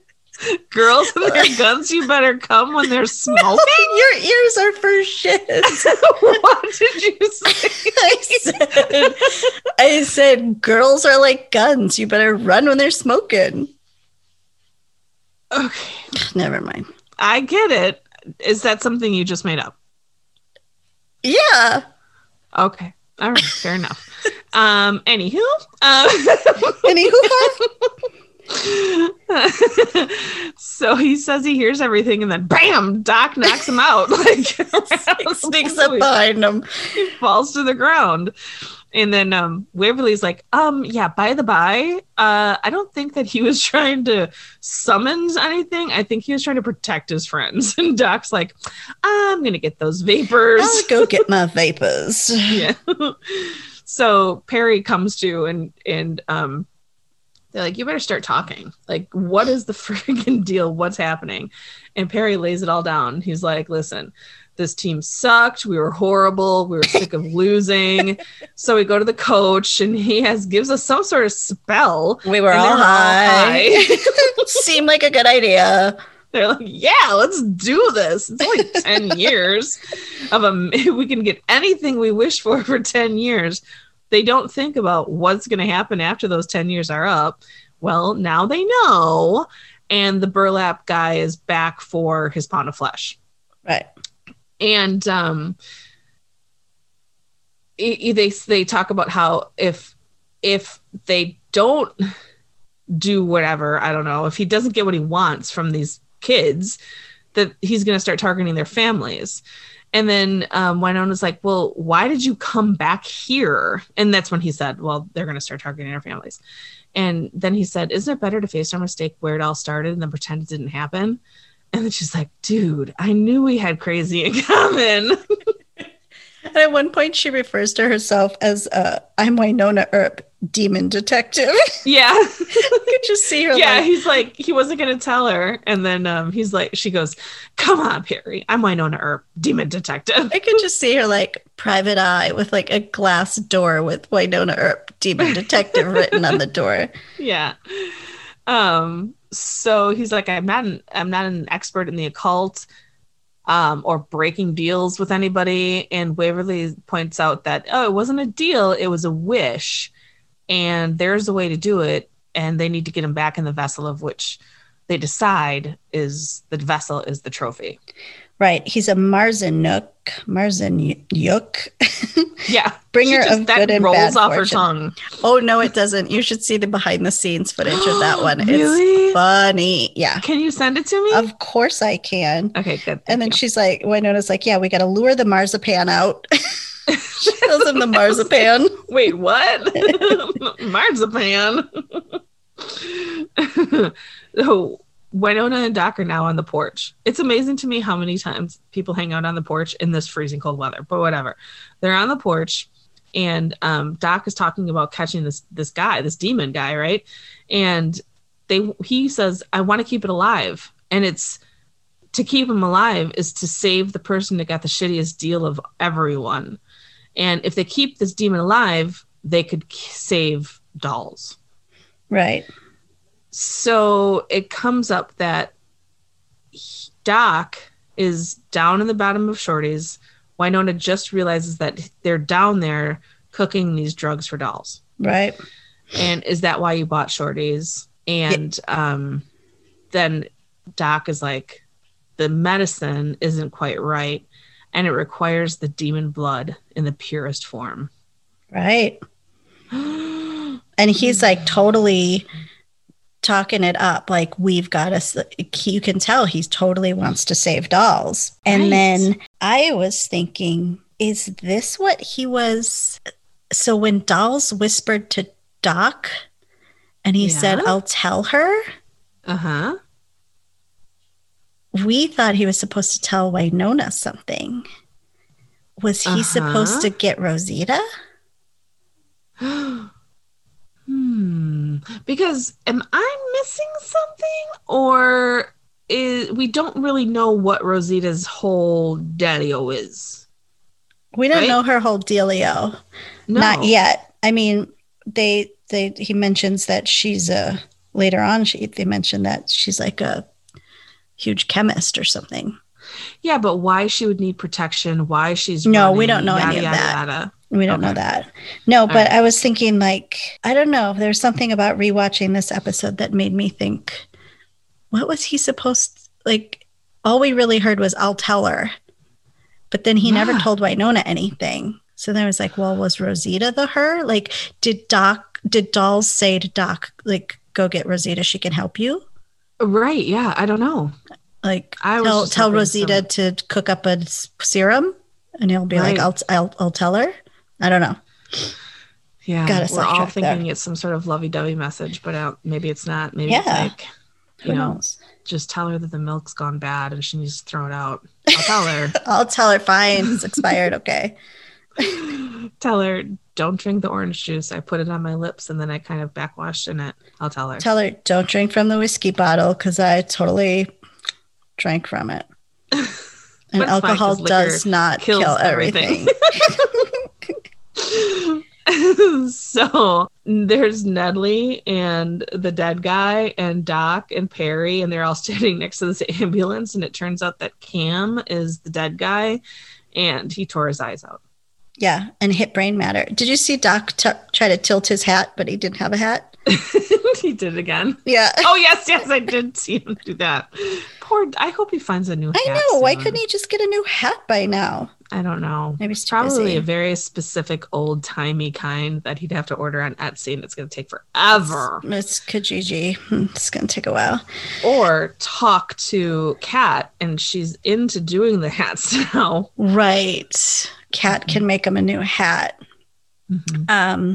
Girls with their guns, you better come when they're smoking. No, your ears are for shit. What did you say? I said, girls are like guns. You better run when they're smoking. Okay. Never mind. I get it. Is that something you just made up? Yeah. Okay. All right. Fair enough. Anywho. So he says he hears everything, and then bam, Doc knocks him out, like sneaks up behind him. He falls to the ground, and then Waverly's like, yeah, by the by, I don't think that he was trying to summons anything. I think he was trying to protect his friends. And Doc's like, I'm gonna get those vapors. I'll go get my vapors. Yeah. So Perry comes to, and they're like, you better start talking. Like, what is the freaking deal? What's happening? And Perry lays it all down. He's like, listen, This team sucked. We were horrible. We were sick of losing. So we go to the coach, and he gives us some sort of spell. We were all high. Seemed like a good idea. They're like, yeah, let's do this. It's only 10 years of we can get anything we wish for 10 years. They don't think about what's going to happen after those 10 years are up. Well, now they know. And the burlap guy is back for his pound of flesh. Right. And they talk about how if they don't do whatever, I don't know, if he doesn't get what he wants from these kids, that he's going to start targeting their families. And then Wynonna's like, well, why did you come back here? And that's when he said, well, they're going to start targeting our families. And then he said, isn't it better to face our mistake where it all started and then pretend it didn't happen? And then she's like, dude, I knew we had crazy in common. And at one point, she refers to herself as, I'm Wynonna Earp, demon detective. Yeah. You could just see her. Yeah, he's like, he wasn't going to tell her. And then he's like, she goes, come on, Perry, I'm Wynonna Earp, demon detective. I could just see her like private eye with like a glass door with Wynonna Earp, demon detective written on the door. Yeah. So he's like, I'm not an expert in the occult. Or breaking deals with anybody. And Waverly points out that, oh, it wasn't a deal. It was a wish. And there's a way to do it. And they need to get him back in the vessel of which they decide is the vessel is the trophy. Right. He's a Marzanyok. Yeah. Bringer of that good and rolls bad off fortune. Her tongue. Oh, no, it doesn't. You should see the behind the scenes footage of that one. Really? It's funny. Yeah. Can you send it to me? Of course I can. Okay, good. And then she's like, Wynonna's like, yeah, we got to lure the marzipan out. She tells him the marzipan. Wait, what? Marzipan. Oh. Wynonna and Doc are now on the porch. It's amazing to me how many times people hang out on the porch in this freezing cold weather, but whatever. They're on the porch, and Doc is talking about catching this guy, this demon guy, right? And he says, I want to keep it alive. And it's to keep him alive is to save the person that got the shittiest deal of everyone. And if they keep this demon alive, they could save dolls. Right. So it comes up that Doc is down in the bottom of Shorty's. Wynonna just realizes that they're down there cooking these drugs for dolls. Right. And is that why you bought Shorty's? And yeah. Then Doc is like, the medicine isn't quite right. And it requires the demon blood in the purest form. Right. And he's like totally talking it up, like, we've got us. You can tell he totally wants to save dolls. And right. Then I was thinking, is this what he was? So when dolls whispered to Doc, and he said, "I'll tell her," we thought he was supposed to tell Wynonna something. Was he supposed to get Rosita? Because am I missing something, or we don't really know what Rosita's whole dealio is? We don't know her whole dealio. No. Not yet. I mean, he mentions that they mentioned that she's like a huge chemist or something. Yeah, but why she would need protection, why she's running, we don't know yada, any of yada, that. Yada. We don't know that. No, but I was thinking, like, I don't know. There's something about rewatching this episode that made me think, what was he like, all we really heard was, I'll tell her. But then he never told Wynonna anything. So then I was like, well, was Rosita the her? Like, did dolls say to Doc, like, go get Rosita, she can help you? Right. Yeah. I don't know. Like, tell Rosita to cook up a serum and he'll be like, I'll tell her. I don't know. Yeah, we're all thinking it's some sort of lovey-dovey message, but maybe it's not. Maybe it's like, who knows? Just tell her that the milk's gone bad and she needs to throw it out. I'll tell her. I'll tell her, fine. It's expired, okay. Tell her, don't drink the orange juice. I put it on my lips and then I kind of backwashed in it. I'll tell her. Tell her, don't drink from the whiskey bottle because I totally drank from it. And that's alcohol does not kill everything. So there's Nedley and the dead guy and Doc and Perry, and they're all standing next to this ambulance, and it turns out that Cam is the dead guy and he tore his eyes out. Yeah, and hit brain matter. Did you see Doc try to tilt his hat, but he didn't have a hat? He did again. Yeah. Oh, yes, I did see him do that. Poor, I hope he finds a new hat. I know, soon. Why couldn't he just get a new hat by now? I don't know. Maybe it's probably busy. A very specific old-timey kind that he'd have to order on Etsy, and it's going to take forever. It's Kijiji. It's going to take a while. Or talk to Kat, and she's into doing the hats now. Right. Kat can make him a new hat. Mm-hmm.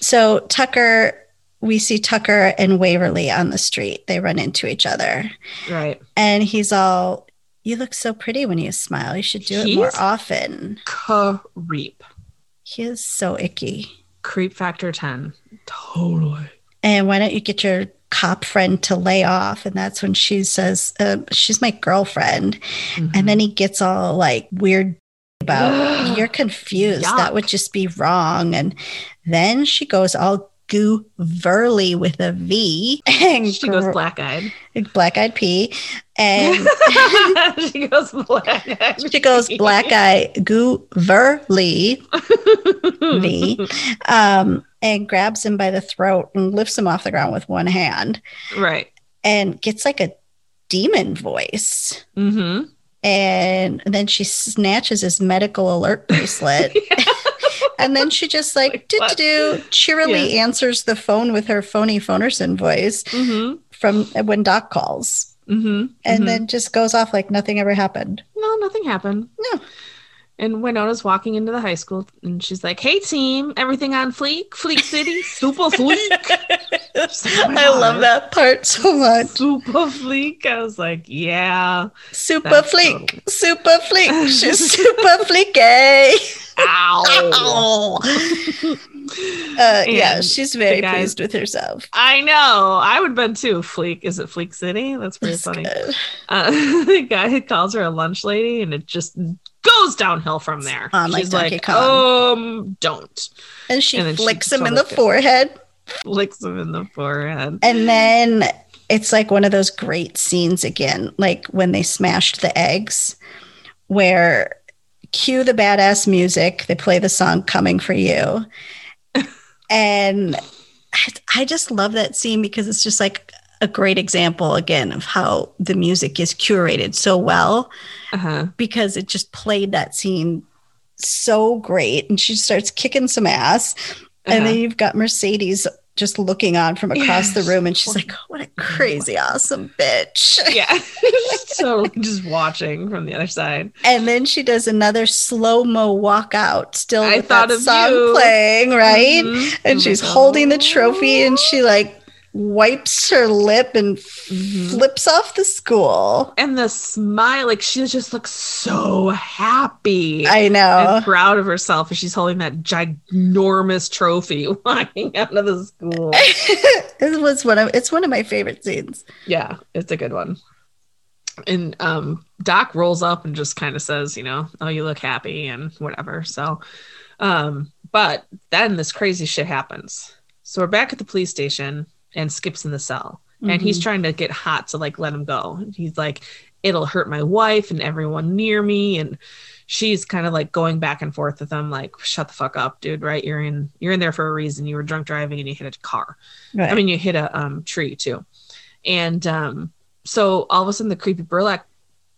So Tucker... We see Tucker and Waverly on the street. They run into each other. Right. And he's all, you look so pretty when you smile. You should do it more often. Creep. He is so icky. Creep factor 10. Totally. And why don't you get your cop friend to lay off? And that's when she says, she's my girlfriend. Mm-hmm. And then he gets all like weird about, you're confused. Yuck. That would just be wrong. And then she goes all Verly with a V, and she goes black-eyed pea, and she goes black-eyed. She goes black-eyed Verly V, and grabs him by the throat and lifts him off the ground with one hand, right, and gets like a demon voice. Mm-hmm. And then she snatches his medical alert bracelet. And then she just like cheerily answers the phone with her phony Phonerson voice from when Doc calls. Mm-hmm. And then just goes off like nothing ever happened. No, nothing happened. No. And Wynonna's walking into the high school and she's like, hey team, everything on fleek? Fleek City? Super fleek. I love that part so much. Super fleek. I was like, yeah. Super fleek. Totally. Super fleek. She's super fleeky. Ow. Yeah, she's very pleased with herself. I know. I would bet too. Fleek. Is it Fleek City? That's pretty funny. The guy calls her a lunch lady and it just goes downhill from there. She's like, don't. And she flicks him in the forehead. Flicks him in the forehead. And then it's like one of those great scenes again, like when they smashed the eggs, where cue the badass music, they play the song Coming For You. And I just love that scene because it's just like a great example again of how the music is curated so well, because it just played that scene so great. And she starts kicking some ass. And then you've got Mercedes just looking on from across the room, and she's like, what a crazy, awesome bitch. Yeah. So just watching from the other side. And then she does another slow-mo walk out, still with that song playing, right? Mm-hmm. And she's holding the trophy, and she like wipes her lip and flips off the school. And the smile, like she just looks so happy. I know. And proud of herself as she's holding that ginormous trophy walking out of the school. It's one of my favorite scenes. Yeah, it's a good one. And Doc rolls up and just kind of says, oh, you look happy and whatever. So, but then this crazy shit happens. So we're back at the police station. And Skip's in the cell. And he's trying to get hot to like let him go. He's like, it'll hurt my wife and everyone near me. And she's kind of like going back and forth with him, like, shut the fuck up, dude, right? You're in there for a reason. You were drunk driving and you hit a car. Right. I mean, you hit a tree too. And so all of a sudden the creepy burlap,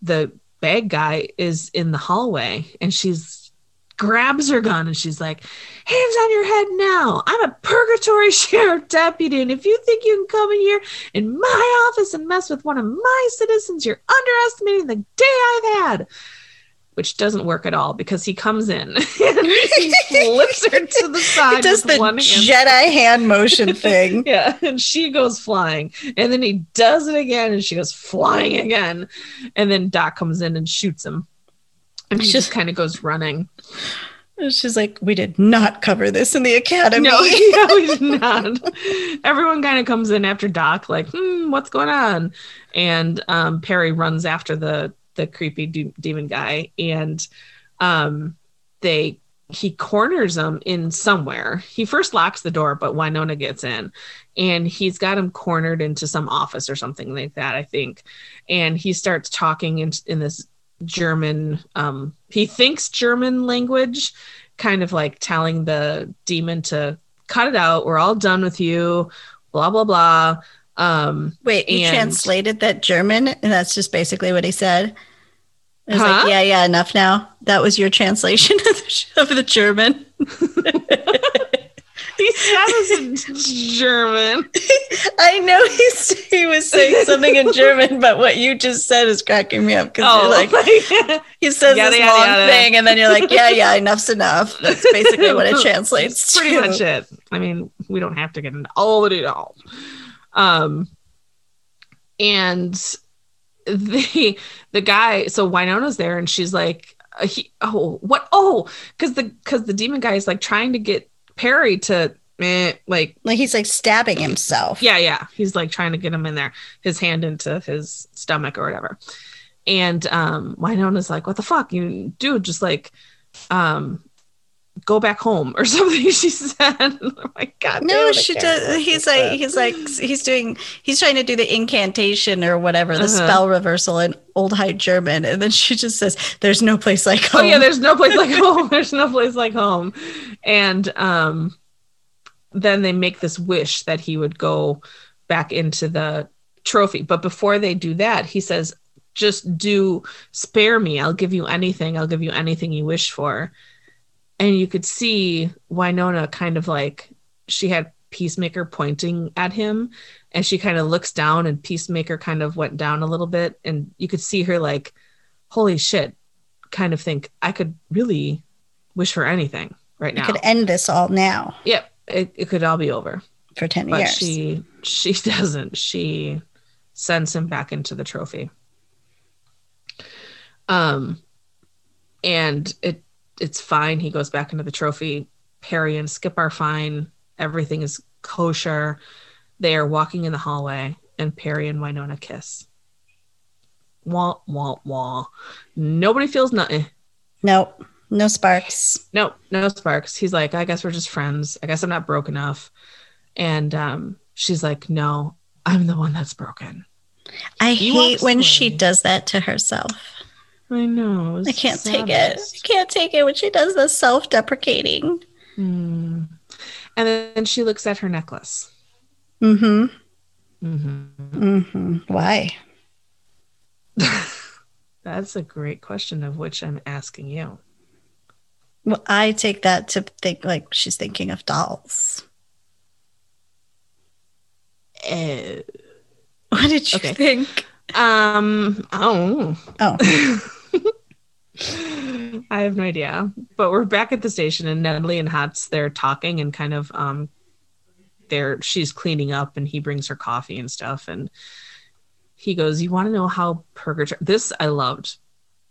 the bag guy, is in the hallway, and she's grabs her gun and she's like, hands on your head now, I'm a purgatory sheriff deputy, and if you think you can come in here in my office and mess with one of my citizens, you're underestimating the day I've had. Which doesn't work at all, because he comes in and he flips her to the side. He does the Jedi hand motion thing. Yeah, and she goes flying. And then he does it again and she goes flying again. And then Doc comes in and shoots him. And she just kind of goes running. She's like, we did not cover this in the academy. No, we did not. Everyone kind of comes in after Doc, like, what's going on? And Perry runs after the the creepy demon guy, and he corners him in somewhere. He first locks the door, but Wynonna gets in, and he's got him cornered into some office or something like that, I think. And he starts talking in this German, he thinks German language, kind of like telling the demon to cut it out. We're all done with you, blah, blah, blah. Wait, you translated that German? And that's just basically what he said? I was like, yeah, enough now. That was your translation of the German. He sounds German. I know he was saying something in German, but what you just said is cracking me up. Because he says yada, this yada, long yada. Thing, and then you're like, yeah, enough's enough. That's basically what it translates to. Pretty much it. I mean, we don't have to get into all of it at all. And... the guy, so Wynonna's there, and she's like, because the demon guy is like trying to get Perry to he's like stabbing himself. Yeah, he's like trying to get him in there, his hand into his stomach or whatever. And Wynonna's like, what the fuck, you dude, just like go back home or something, she said. Oh my God. No, she does. He's trying to do the incantation or whatever, the spell reversal in old high German. And then she just says, there's no place like home. Oh yeah. There's no place like home. There's no place like home. And, then they make this wish that he would go back into the trophy. But before they do that, he says, just spare me. I'll give you anything. I'll give you anything you wish for. And you could see Wynonna kind of like, she had Peacemaker pointing at him, and she kind of looks down, and Peacemaker kind of went down a little bit, and you could see her like, holy shit, kind of think, I could really wish for anything right now. I could end this all now. Yep. It could all be over. For 10 years. But she doesn't. She sends him back into the trophy. And it's fine. He goes back into the trophy. Perry and Skip are fine. Everything is kosher. They are walking in the hallway, and Perry and Wynonna kiss. Wah, wah, wah. Nobody feels nothing. Nope. No sparks. He's like, I guess we're just friends. I guess I'm not broke enough. And she's like, no, I'm the one that's broken. I hate when she does that to herself. I know. I can't take it. I can't take it when she does the self-deprecating. Mm. And then she looks at her necklace. Mm-hmm. Mm-hmm. Mm-hmm. Why? That's a great question, of which I'm asking you. Well, I take that to think like she's thinking of dolls. What did you think? Oh. I have no idea, but we're back at the station, and Nedley and Hotz, they're talking, and kind of she's cleaning up, and he brings her coffee and stuff, and he goes, you want to know how purgatory, this I loved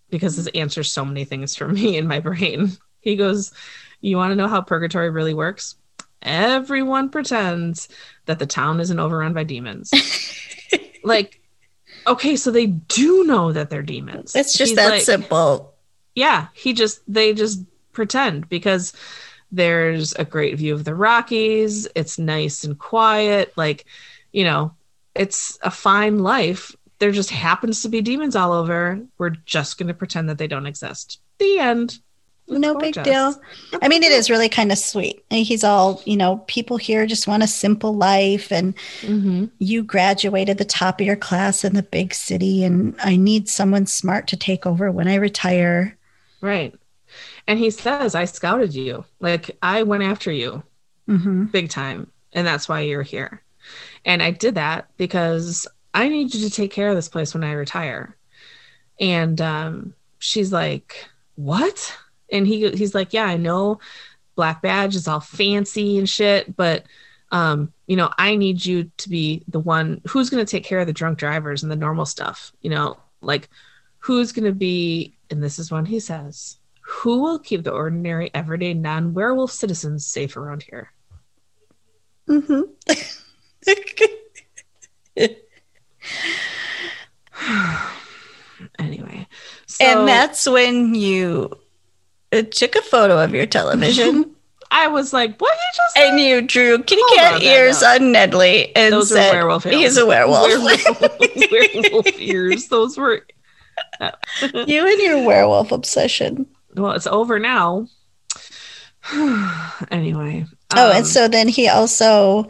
because this answers so many things for me in my brain. He goes, you want to know how purgatory really works? Everyone pretends that the town isn't overrun by demons. Like, okay, so they do know that they're demons. It's just that simple. Yeah, they just pretend, because there's a great view of the Rockies. It's nice and quiet. Like, you know, it's a fine life. There just happens to be demons all over. We're just going to pretend that they don't exist. The end. No big deal. I mean, it is really kind of sweet. And he's all, you know, people here just want a simple life. And you graduated the top of your class in the big city. And I need someone smart to take over when I retire. Right. And he says, I scouted you. Like, I went after you big time. And that's why you're here. And I did that because I need you to take care of this place when I retire. And she's like, what? And he's like, yeah, I know Black Badge is all fancy and shit, but, you know, I need you to be the one who's going to take care of the drunk drivers and the normal stuff, you know, like who's going to be, and this is when he says, who will keep the ordinary, everyday, non-werewolf citizens safe around here? Mm-hmm. Anyway. And that's when you took a photo of your television. I was like, what did you just say? And you drew kitty cat ears on Nedley and those said, werewolf ears. He's a werewolf. Werewolf ears. Those were... You and your werewolf obsession. Well, it's over now. Anyway. And so then he also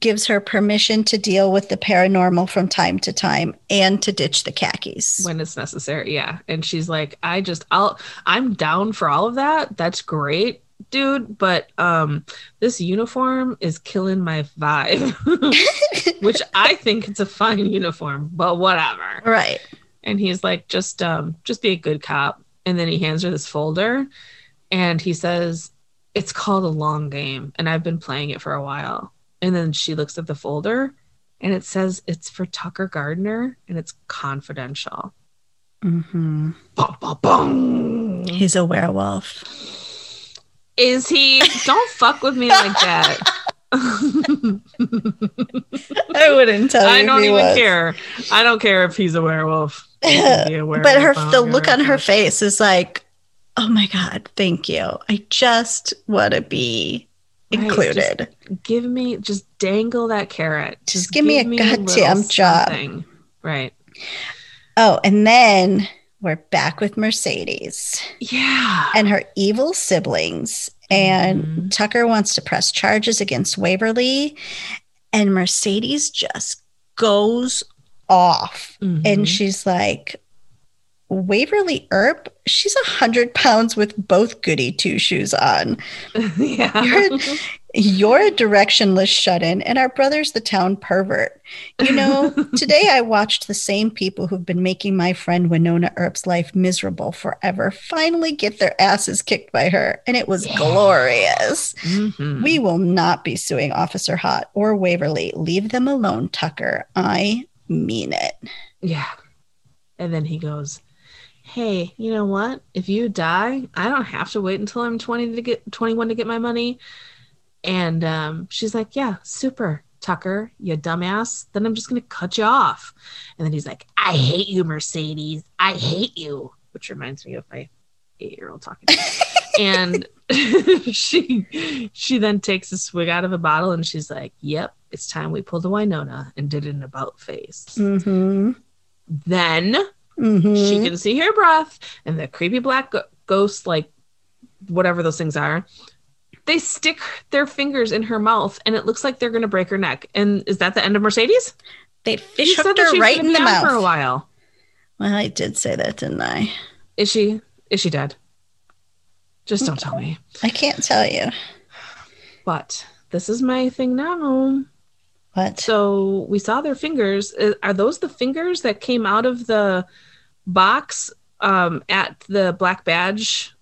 gives her permission to deal with the paranormal from time to time and to ditch the khakis when it's necessary. Yeah. And she's like, I'm down for all of that. That's great, dude. But this uniform is killing my vibe, which I think it's a fine uniform, but whatever. Right. And he's like, just be a good cop. And then he hands her this folder and he says, it's called A Long Game and I've been playing it for a while. And then she looks at the folder and it says it's for Tucker Gardner and it's confidential. Mm-hmm. Bum, bum, bum. He's a werewolf. Is he? Don't fuck with me like that. I wouldn't tell you. I don't even care. I don't care if he's a werewolf. But the look on her face is like, oh my God, thank you. I just want to be included. Right, just dangle that carrot. Just give me a goddamn job. Right. Oh, and then we're back with Mercedes. Yeah. And her evil siblings. And Tucker wants to press charges against Waverly. And Mercedes just goes off. Mm-hmm. And she's like, Waverly Earp, she's 100 pounds with both goody two-shoes on. Yeah. You're a directionless shut-in and our brother's the town pervert. You know, today I watched the same people who've been making my friend Wynonna Earp's life miserable forever finally get their asses kicked by her, and it was glorious. Mm-hmm. We will not be suing Officer Hott or Waverly. Leave them alone, Tucker. I mean it. Yeah. And then he goes, hey, you know what? If you die, I don't have to wait until I'm 21 to get my money. And she's like, yeah, super, Tucker, you dumbass. Then I'm just going to cut you off. And then he's like, I hate you, Mercedes. I hate you. Which reminds me of my 8-year-old talking to me. And she then takes a swig out of a bottle and she's like, yep, it's time we pulled a Wynonna and did an about face. Mm-hmm. Then she can see her breath and the creepy black ghost, like whatever those things are, they stick their fingers in her mouth and it looks like they're going to break her neck. And is that the end of Mercedes? They fish hooked her right in the mouth for a while. Well, I did say that, didn't I? Is she dead? Just don't tell me. I can't tell you. But this is my thing now. What? So we saw their fingers. Are those the fingers that came out of the box at the Black Badge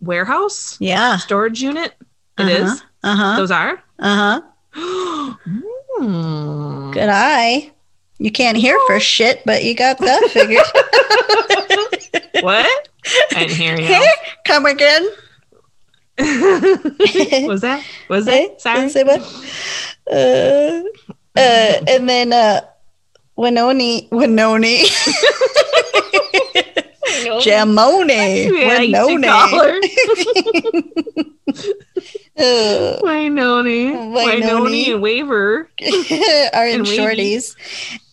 warehouse? Yeah. Storage unit? It is? Uh-huh. Those are? Uh-huh. Good eye. You can't hear for shit, but you got that figured. What? I didn't hear you. Come again. Was that? Sorry. And then Wynonna Jamoni. Wynonna and Waver are in Shorty's.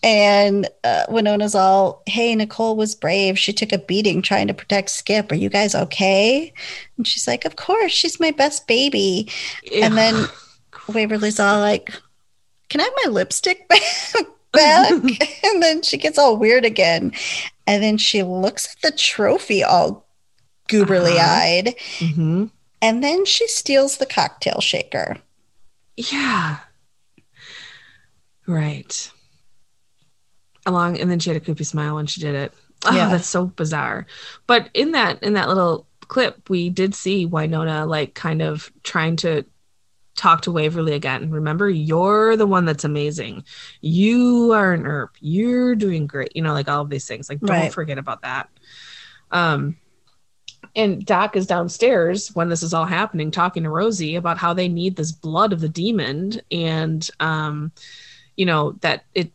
And Wynonna's all, hey, Nicole was brave. She took a beating trying to protect Skip. Are you guys okay? And she's like, of course, she's my best baby. Ew. And then Waverly's all like, can I have my lipstick back? And then she gets all weird again. And then she looks at the trophy all gooberly-eyed. Mm-hmm. And then she steals the cocktail shaker. Yeah. Right. Along, and then she had a creepy smile when she did it. Oh, yeah. That's so bizarre. But in that little clip, we did see Wynonna like kind of trying to talk to Waverly again. Remember, you're the one that's amazing. You are an herb. You're doing great. You know, like all of these things. Like, don't forget about that. And Doc is downstairs when this is all happening, talking to Rosie about how they need this blood of the demon, and you know that it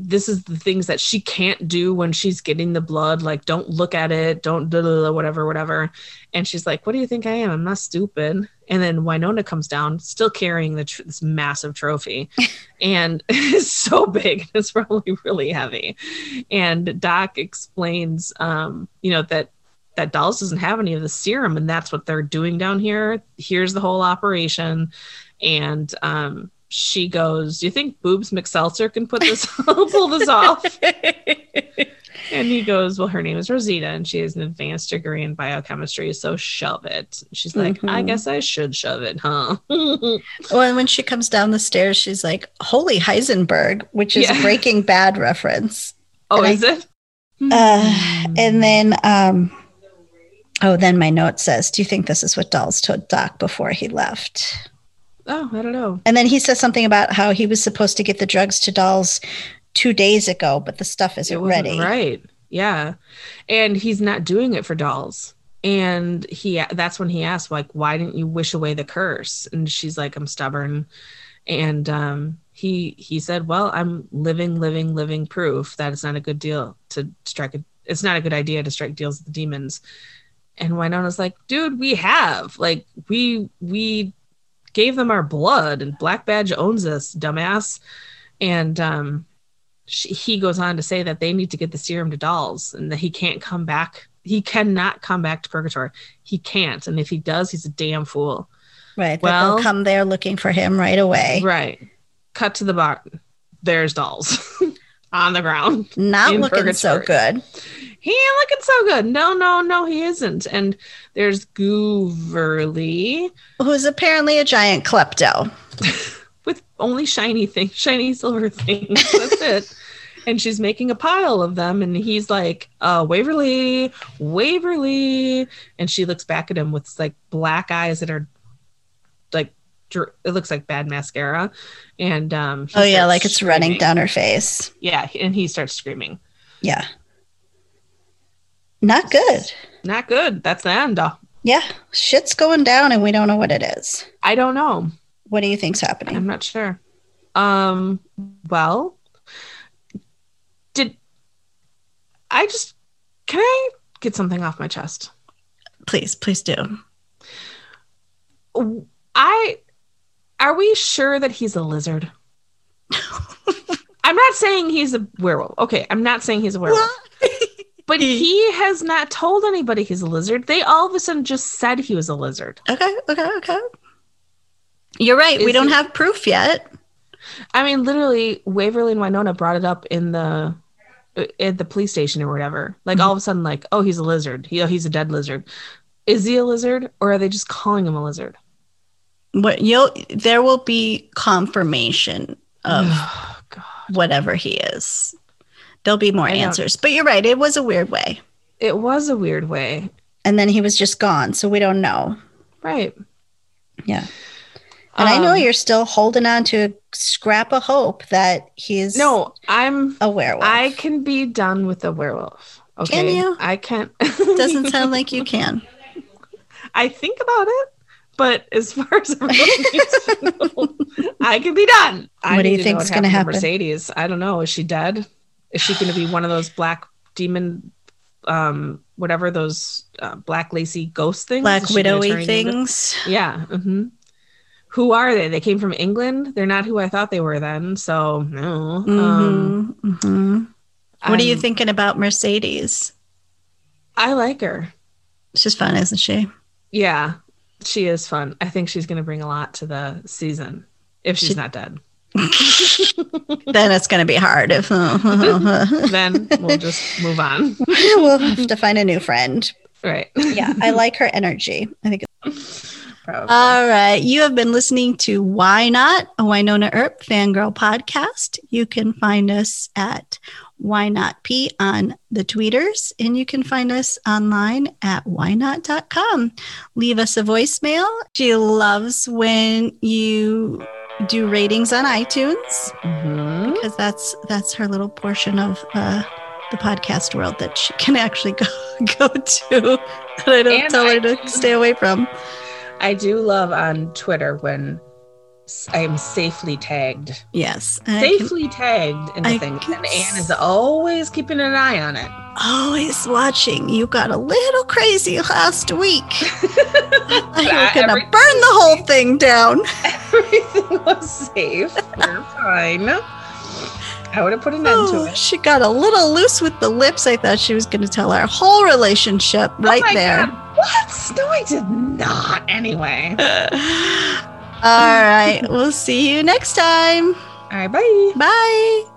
this is the things that she can't do when she's getting the blood. Like, don't look at it. Don't whatever. And she's like, what do you think I am? I'm not stupid. And then Wynonna comes down, still carrying this massive trophy. And it's so big. It's probably really heavy. And Doc explains, that Dulles doesn't have any of the serum, and that's what they're doing down here. Here's the whole operation. And, she goes, do you think Boobs McSeltzer can pull this off? And he goes, well, her name is Rosita, and she has an advanced degree in biochemistry, so shove it. She's like, mm-hmm. I guess I should shove it, huh? Well, and when she comes down the stairs, she's like, holy Heisenberg, which is a Breaking Bad reference. Oh, and is it? And then, then my note says, do you think this is what Dulles told Doc before he left? Oh, I don't know. And then he says something about how he was supposed to get the drugs to Dulles 2 days ago, but the stuff isn't ready. Right. Yeah. And he's not doing it for Dulles. And that's when he asked, like, why didn't you wish away the curse? And she's like, I'm stubborn. And he said, well, I'm living proof that it's not a good deal to strike. It's not a good idea to strike deals with the demons. And Wynonna's like, dude, we have we gave them our blood, and Black Badge owns us, dumbass. And he goes on to say that they need to get the serum to Dulles, and that he can't come back. He cannot come back to Purgatory. He can't. And if he does, he's a damn fool. Right. Well, they'll come there looking for him right away. Right. Cut to the box. There's Dulles on the ground. Not looking Purgatory. So good. He ain't looking so good. No, he isn't. And there's Gooverly, who's apparently a giant klepto with only shiny silver things. That's it. And she's making a pile of them. And he's like, Waverly. And she looks back at him with like black eyes that are like, it looks like bad mascara. And like it's screaming. Running down her face. Yeah. And he starts screaming. Yeah. Not good. That's the end. Yeah. Shit's going down and we don't know what it is. I don't know. What do you think's happening? I'm not sure. Well, can I get something off my chest? Please do. Are we sure that he's a lizard? I'm not saying he's a werewolf. Okay. I'm not saying he's a werewolf. What? But he has not told anybody he's a lizard. They all of a sudden just said he was a lizard. Okay. You're right. We don't have proof yet. I mean, literally, Waverly and Wynonna brought it up at the police station or whatever. Like, all of a sudden, like, oh, he's a lizard. He's a dead lizard. Is he a lizard, or are they just calling him a lizard? But there will be confirmation of whatever he is. There'll be more answers. But you're right. It was a weird way. And then he was just gone. So we don't know. Right. Yeah. And I know you're still holding on to a scrap of hope that he's I'm a werewolf. I can be done with a werewolf. Okay. Can you? I can't. Doesn't sound like you can. I think about it. But as far as I can be done. What do you think is going to happen? Mercedes. I don't know. Is she dead? Is she going to be one of those black demon, whatever those black lacy ghost things? Black widowy things. Yeah. Mm-hmm. Who are they? They came from England. They're not who I thought they were then. So no. Mm-hmm. What are you thinking about Mercedes? I like her. She's fun, isn't she? Yeah, she is fun. I think she's going to bring a lot to the season if she's not dead. Then it's going to be hard. Then we'll just move on. We'll have to find a new friend. Right. Yeah, I like her energy. I think it's probably. All right. You have been listening to Why Not, a Wynonna Earp fangirl podcast. You can find us at Why Not P on the tweeters, and you can find us online at whynot.com. Leave us a voicemail. She loves when you do ratings on iTunes, because that's her little portion of the podcast world that she can actually go to, that I don't tell her to stay away from. I do love on Twitter when I am safely tagged. Yes. Safely tagged in the things. And Anne is always keeping an eye on it. Always watching. You got a little crazy last week. You're going to burn the whole thing down. Everything was safe. We're fine. I would have put an end to it. She got a little loose with the lips. I thought she was going to tell our whole relationship right there. God. What? No, I did not. Anyway. All right. We'll see you next time. All right. Bye. Bye.